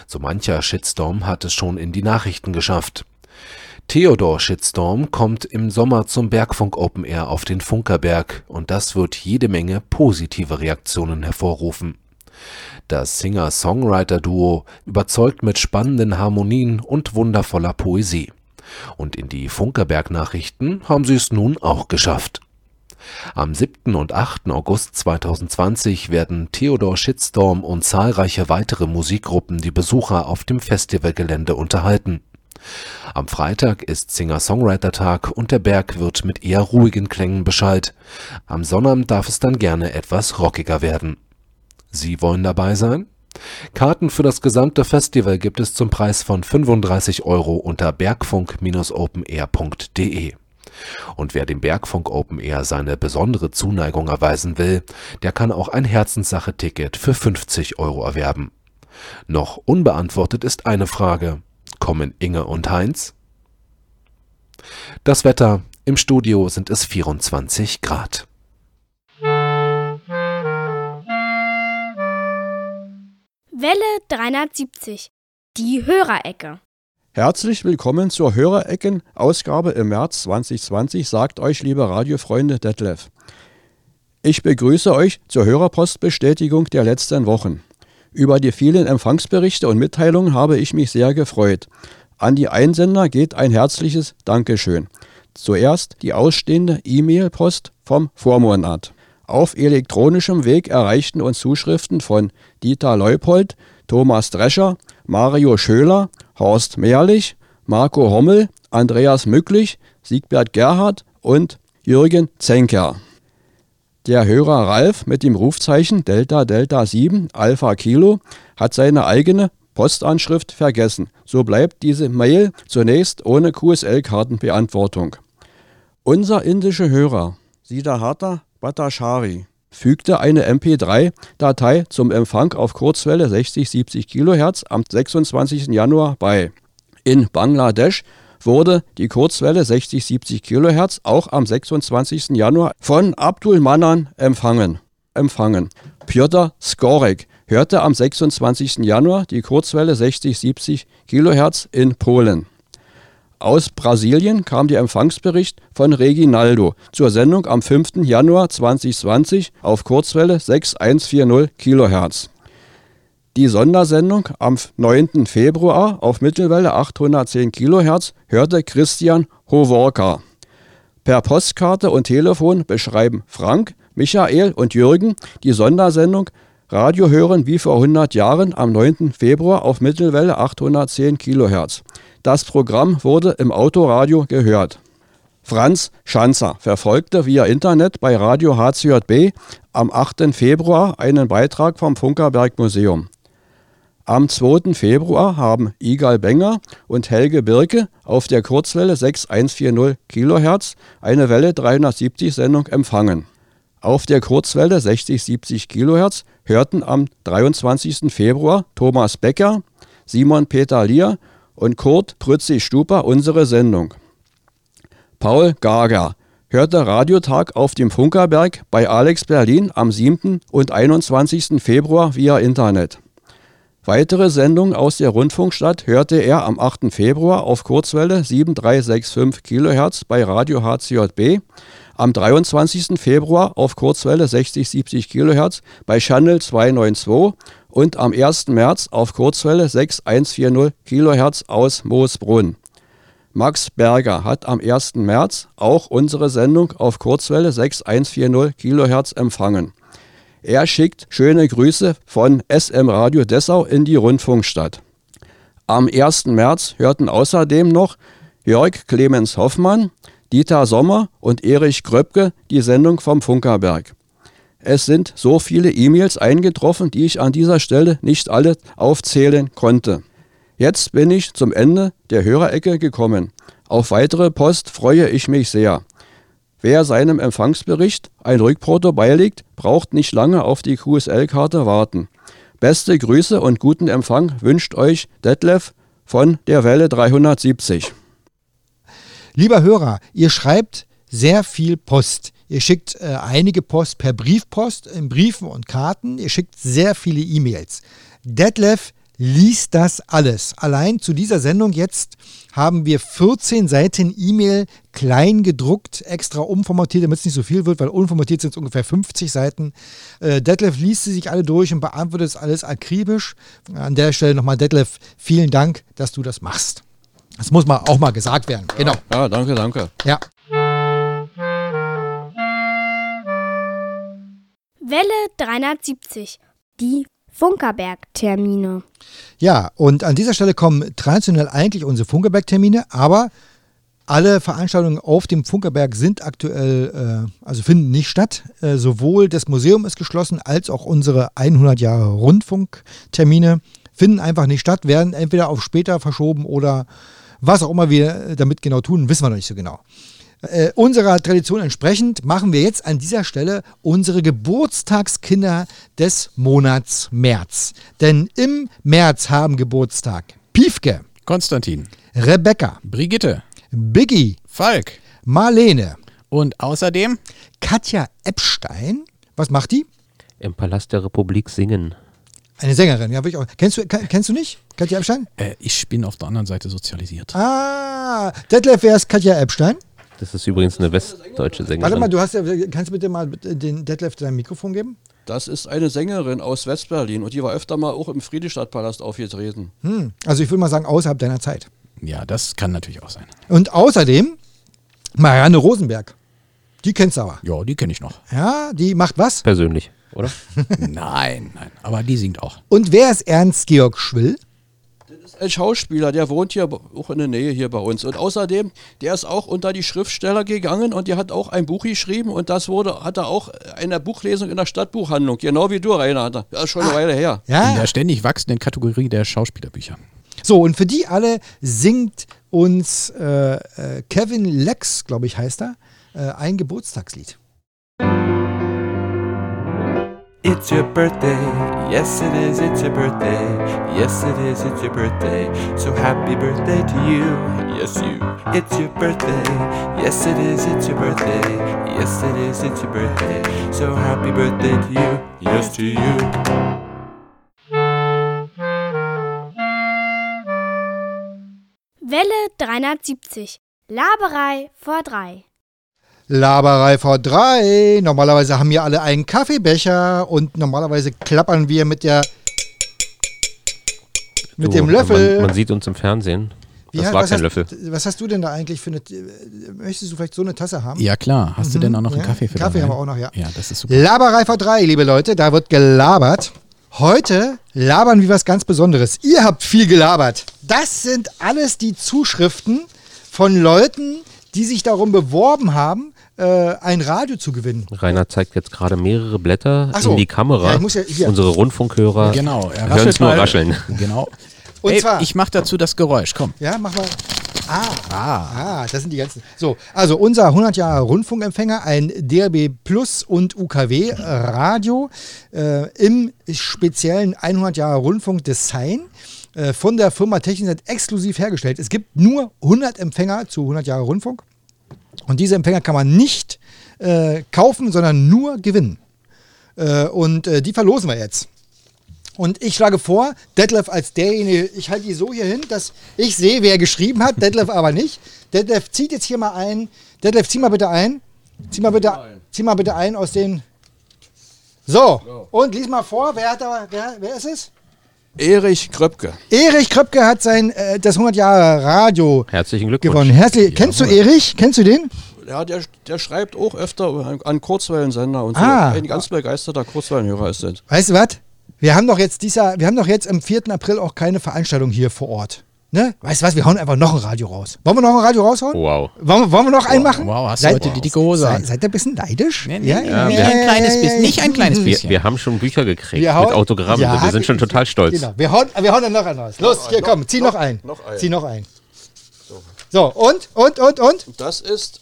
So mancher Shitstorm hat es schon in die Nachrichten geschafft. Theodor Shitstorm kommt im Sommer zum Bergfunk Open Air auf den Funkerberg und das wird jede Menge positive Reaktionen hervorrufen. Das Singer-Songwriter-Duo überzeugt mit spannenden Harmonien und wundervoller Poesie. Und in die Funkerberg-Nachrichten haben sie es nun auch geschafft. Am 7. und 8. August 2020 werden Theodor Shitstorm und zahlreiche weitere Musikgruppen die Besucher auf dem Festivalgelände unterhalten. Am Freitag ist Singer-Songwriter-Tag und der Berg wird mit eher ruhigen Klängen beschallt. Am Sonnabend darf es dann gerne etwas rockiger werden. Sie wollen dabei sein? Karten für das gesamte Festival gibt es zum Preis von 35 € unter bergfunk-openair.de. Und wer dem Bergfunk Open Air seine besondere Zuneigung erweisen will, der kann auch ein Herzenssache-Ticket für 50 € erwerben. Noch unbeantwortet ist eine Frage. Kommen Inge und Heinz? Das Wetter. Im Studio sind es 24 Grad. Welle 370. Die Hörerecke. Herzlich willkommen zur Hörerecken-Ausgabe im März 2020, sagt euch, liebe Radiofreunde, Detlef. Ich begrüße euch zur Hörerpostbestätigung der letzten Wochen. Über die vielen Empfangsberichte und Mitteilungen habe ich mich sehr gefreut. An die Einsender geht ein herzliches Dankeschön. Zuerst die ausstehende E-Mail-Post vom Vormonat. Auf elektronischem Weg erreichten uns Zuschriften von Dieter Leupold, Thomas Drescher, Mario Schöler, Horst Mehrlich, Marco Hommel, Andreas Mücklich, Siegbert Gerhardt und Jürgen Zenker. Der Hörer Ralf mit dem Rufzeichen Delta Delta 7 Alpha Kilo hat seine eigene Postanschrift vergessen. So bleibt diese Mail zunächst ohne QSL-Kartenbeantwortung. Unser indische Hörer Siddhartha Bhattachari fügte eine MP3-Datei zum Empfang auf Kurzwelle 60-70 kHz am 26. Januar bei. In Bangladesch wurde die Kurzwelle 60-70 kHz auch am 26. Januar von Abdul Manan empfangen. Piotr Skorek hörte am 26. Januar die Kurzwelle 60-70 kHz in Polen. Aus Brasilien kam der Empfangsbericht von Reginaldo zur Sendung am 5. Januar 2020 auf Kurzwelle 6140 kHz. Die Sondersendung am 9. Februar auf Mittelwelle 810 kHz hörte Christian Hovorka. Per Postkarte und Telefon beschreiben Frank, Michael und Jürgen die Sondersendung Radio hören wie vor 100 Jahren am 9. Februar auf Mittelwelle 810 kHz. Das Programm wurde im Autoradio gehört. Franz Schanzer verfolgte via Internet bei Radio HCJB am 8. Februar einen Beitrag vom Funkerberg Museum. Am 2. Februar haben Igal Benger und Helge Birke auf der Kurzwelle 6140 kHz eine Welle 370 Sendung empfangen. Auf der Kurzwelle 60-70 kHz hörten am 23. Februar Thomas Becker, Simon Peter Lier und Kurt Prützig-Stuper unsere Sendung. Paul Gager hörte Radiotag auf dem Funkerberg bei Alex Berlin am 7. und 21. Februar via Internet. Weitere Sendungen aus der Rundfunkstadt hörte er am 8. Februar auf Kurzwelle 7365 kHz bei Radio HCJB, am 23. Februar auf Kurzwelle 60-70 kHz bei Channel 292 und am 1. März auf Kurzwelle 6140 kHz aus Moosbrunn. Max Berger hat am 1. März auch unsere Sendung auf Kurzwelle 6140 kHz empfangen. Er schickt schöne Grüße von SM Radio Dessau in die Rundfunkstadt. Am 1. März hörten außerdem noch Jörg Clemens Hoffmann, Dieter Sommer und Erich Kröpke die Sendung vom Funkerberg. Es sind so viele E-Mails eingetroffen, die ich an dieser Stelle nicht alle aufzählen konnte. Jetzt bin ich zum Ende der Hörerecke gekommen. Auf weitere Post freue ich mich sehr. Wer seinem Empfangsbericht ein Rückporto beilegt, braucht nicht lange auf die QSL-Karte warten. Beste Grüße und guten Empfang wünscht euch Detlef von der Welle 370. Lieber Hörer, ihr schreibt sehr viel Post. Ihr schickt einige Post per Briefpost, in Briefen und Karten. Ihr schickt sehr viele E-Mails. Detlef liest das alles. Allein zu dieser Sendung jetzt haben wir 14 Seiten E-Mail klein gedruckt, extra umformatiert, damit es nicht so viel wird, weil unformatiert sind es ungefähr 50 Seiten. Detlef liest sie sich alle durch und beantwortet es alles akribisch. An der Stelle nochmal, Detlef, vielen Dank, dass du das machst. Das muss mal auch mal gesagt werden. Ja, genau. Ja, danke. Ja. Welle 370, die Funkerberg-Termine. Ja, und an dieser Stelle kommen traditionell eigentlich unsere Funkerberg-Termine, aber alle Veranstaltungen auf dem Funkerberg sind aktuell, also finden nicht statt. Sowohl das Museum ist geschlossen, als auch unsere 100 Jahre Rundfunk-Termine finden einfach nicht statt, werden entweder auf später verschoben oder was auch immer wir damit genau tun, wissen wir noch nicht so genau. Unserer Tradition entsprechend machen wir jetzt an dieser Stelle unsere Geburtstagskinder des Monats März. Denn im März haben Geburtstag Piefke, Konstantin, Rebecca, Brigitte, Biggie, Falk, Marlene und außerdem Katja Epstein. Was macht die? Im Palast der Republik singen. Eine Sängerin, ja, will ich auch. Kennst du nicht Katja Epstein? Ich bin auf der anderen Seite sozialisiert. Ah, Detlef, wer ist Katja Epstein? Das ist übrigens eine westdeutsche Sängerin. Warte mal, kannst du bitte mal den Detlef dein Mikrofon geben? Das ist eine Sängerin aus Westberlin und die war öfter mal auch im Friedrichstadtpalast aufgetreten. Also ich würde mal sagen, außerhalb deiner Zeit. Ja, das kann natürlich auch sein. Und außerdem Marianne Rosenberg. Die kennst du aber. Ja, die kenne ich noch. Ja, die macht was? Persönlich, oder? Nein, aber die singt auch. Und wer ist Ernst-Georg Schwill? Ein Schauspieler, der wohnt hier auch in der Nähe hier bei uns. Und außerdem, der ist auch unter die Schriftsteller gegangen und der hat auch ein Buch geschrieben und hat er auch eine Buchlesung in der Stadtbuchhandlung. Genau wie du, Rainer. Das ist schon eine Weile her. Ja. In der ständig wachsenden Kategorie der Schauspielerbücher. So, und für die alle singt uns Kevin Lex, glaube ich heißt er, ein Geburtstagslied. It's your birthday, yes it is, it's your birthday, yes it is, it's your birthday, so happy birthday to you, yes you. It's your birthday, yes it is, it's your birthday, yes it is, it's your birthday, so happy birthday to you, yes to you. Welle 370, Laberei vor 3. Laberei vor 3. Normalerweise haben wir alle einen Kaffeebecher und normalerweise klappern wir mit dem Löffel. Man sieht uns im Fernsehen. Das war kein Löffel. Was hast du denn da eigentlich für eine... Möchtest du vielleicht so eine Tasse haben? Ja klar. Hast du denn auch noch einen Kaffee für dich? Kaffee haben wir auch noch, ja. Ja, das ist super. Laberei vor 3, liebe Leute. Da wird gelabert. Heute labern wir was ganz Besonderes. Ihr habt viel gelabert. Das sind alles die Zuschriften von Leuten, die sich darum beworben haben, ein Radio zu gewinnen. Rainer zeigt jetzt gerade mehrere Blätter in die Kamera. Ja, unsere Rundfunkhörer hören es nur rascheln. Genau. Und zwar, ich mache dazu das Geräusch, komm. Ja, mach mal. Das sind die ganzen. So, also unser 100 Jahre Rundfunkempfänger, ein DRB Plus und UKW Radio, im speziellen 100 Jahre Rundfunk Design. Von der Firma Technisat exklusiv hergestellt. Es gibt nur 100 Empfänger zu 100 Jahre Rundfunk. Und diese Empfänger kann man nicht kaufen, sondern nur gewinnen. Die verlosen wir jetzt. Und ich schlage vor, Detlef als derjenige, ich halte die so hier hin, dass ich sehe, wer geschrieben hat, Detlef aber nicht. Detlef zieht jetzt hier mal ein. Detlef, zieh mal bitte ein. Zieh mal bitte ein aus den... So, und lies mal vor, wer ist es? Erich Kröpke. Erich Kröpke hat das 100 Jahre Radio Herzlichen Glückwunsch. Gewonnen. Kennst du Erich? Kennst du den? Ja, der schreibt auch öfter an Kurzwellensender und so. Ein ganz begeisterter Kurzwellenhörer ist das. Weißt du was? Wir haben doch jetzt am 4. April auch keine Veranstaltung hier vor Ort. Ne? Weißt du was, wir hauen einfach noch ein Radio raus. Wollen wir noch ein Radio raushauen? Wow. Wollen wir noch einen machen? Wow, hast du heute die dicke Hose an. Seid ihr ein bisschen neidisch? Nee, nee, ja, ja, ja, ein kleines bisschen. Nicht ein kleines bisschen. Wir haben schon Bücher gekriegt mit Autogrammen. Ja, wir sind schon total stolz. Genau. Wir hauen dann noch einen raus. Los, hier, komm, zieh noch einen. Zieh noch einen. So, und? Das ist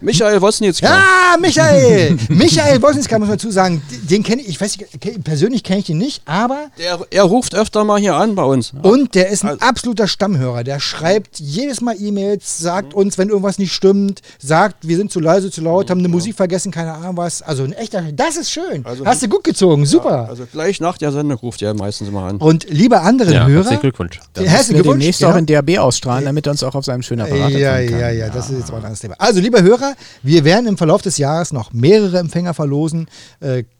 Michael Wosnitzka. Ja, Michael! Michael Wosnitzka, muss man dazu sagen, den kenne ich, ich weiß nicht, persönlich kenne ich den nicht, aber... Er ruft öfter mal hier an bei uns. Und der ist ein absoluter Stammhörer, der schreibt jedes Mal E-Mails, sagt uns, wenn irgendwas nicht stimmt, sagt, wir sind zu leise, zu laut, haben eine Musik vergessen, keine Ahnung was. Also ein echter, das ist schön. Also, hast du gut gezogen, super. Ja, also gleich nach der Sendung ruft er meistens mal an. Und liebe anderen Hörer... Herzlichen Glückwunsch. Herzlichen Glückwunsch. Demnächst auch in DAB ausstrahlen, damit er uns auch auf seinem schönen Apparat empfangen kann. Ja, das ist jetzt auch ein anderes Thema. Also, liebe Hörer, wir werden im Verlauf des Jahres noch mehrere Empfänger verlosen.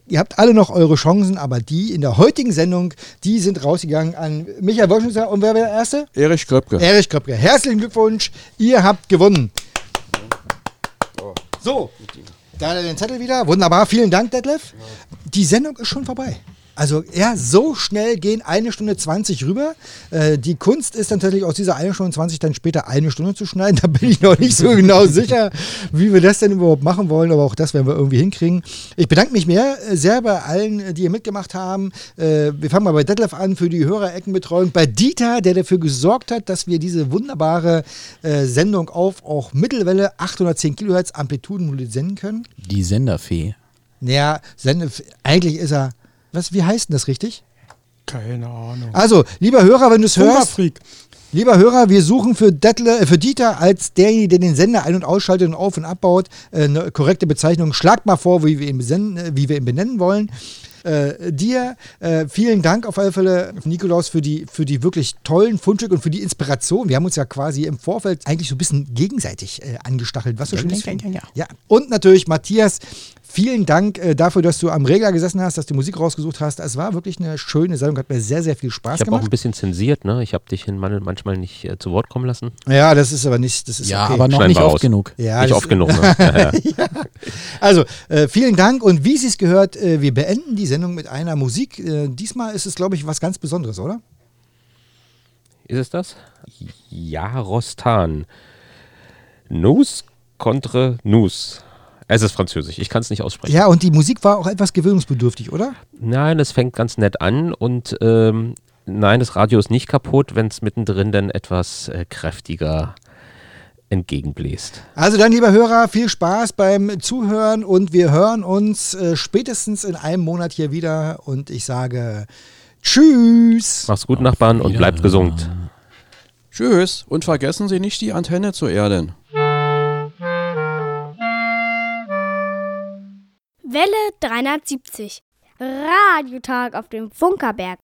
Ihr habt alle noch eure Chancen, aber die in der heutigen Sendung, die sind rausgegangen an Michael Wolfschnitzer. Und wer war der Erste? Erich Kröpke. Erich Kröpke. Herzlichen Glückwunsch, ihr habt gewonnen. So, da hat er den Zettel wieder. Wunderbar, vielen Dank, Detlef. Die Sendung ist schon vorbei. Also ja, so schnell gehen 1 Stunde 20 rüber. Die Kunst ist dann tatsächlich aus dieser 1 Stunde 20 dann später 1 Stunde zu schneiden. Da bin ich noch nicht so genau sicher, wie wir das denn überhaupt machen wollen. Aber auch das werden wir irgendwie hinkriegen. Ich bedanke mich sehr bei allen, die hier mitgemacht haben. Wir fangen mal bei Detlef an für die Hörereckenbetreuung. Bei Dieter, der dafür gesorgt hat, dass wir diese wunderbare Sendung auf auch Mittelwelle 810 Kilohertz Amplituden senden können. Die Senderfee. Naja, eigentlich ist er... Wie heißt denn das richtig? Keine Ahnung. Also, lieber Hörer, wenn du es hörst, lieber Hörer, wir suchen für Dieter als derjenige, der den Sender ein- und ausschaltet und auf- und abbaut, eine korrekte Bezeichnung. Schlagt mal vor, wie wir ihn benennen wollen. Dir vielen Dank auf alle Fälle, Nikolaus, für die wirklich tollen Fundstücke und für die Inspiration. Wir haben uns ja quasi im Vorfeld eigentlich so ein bisschen gegenseitig angestachelt, was so schön ist. Ja. Und natürlich Matthias, vielen Dank dafür, dass du am Regler gesessen hast, dass du Musik rausgesucht hast. Es war wirklich eine schöne Sendung, hat mir sehr, sehr viel Spaß gemacht. Ich habe auch ein bisschen zensiert, ne? Ich habe dich manchmal nicht zu Wort kommen lassen. Ja, das ist aber nicht, das ist ja okay. Aber noch nicht oft genug. Ja, nicht oft genug, ne? Ja. Also, vielen Dank und wie Sie es gehört, wir beenden die Sendung mit einer Musik. Diesmal ist es, glaube ich, was ganz Besonderes, oder? Ist es das? Ja, Rostan. Nous contre nous. Es ist französisch, ich kann es nicht aussprechen. Ja, und die Musik war auch etwas gewöhnungsbedürftig, oder? Nein, es fängt ganz nett an und nein, das Radio ist nicht kaputt, wenn es mittendrin dann etwas kräftiger entgegenbläst. Also dann, lieber Hörer, viel Spaß beim Zuhören und wir hören uns spätestens in einem Monat hier wieder und ich sage tschüss. Mach's gut, Nachbarn, und bleibt gesund. Tschüss und vergessen Sie nicht, die Antenne zu erden. Welle 370, Radiotag auf dem Funkerberg.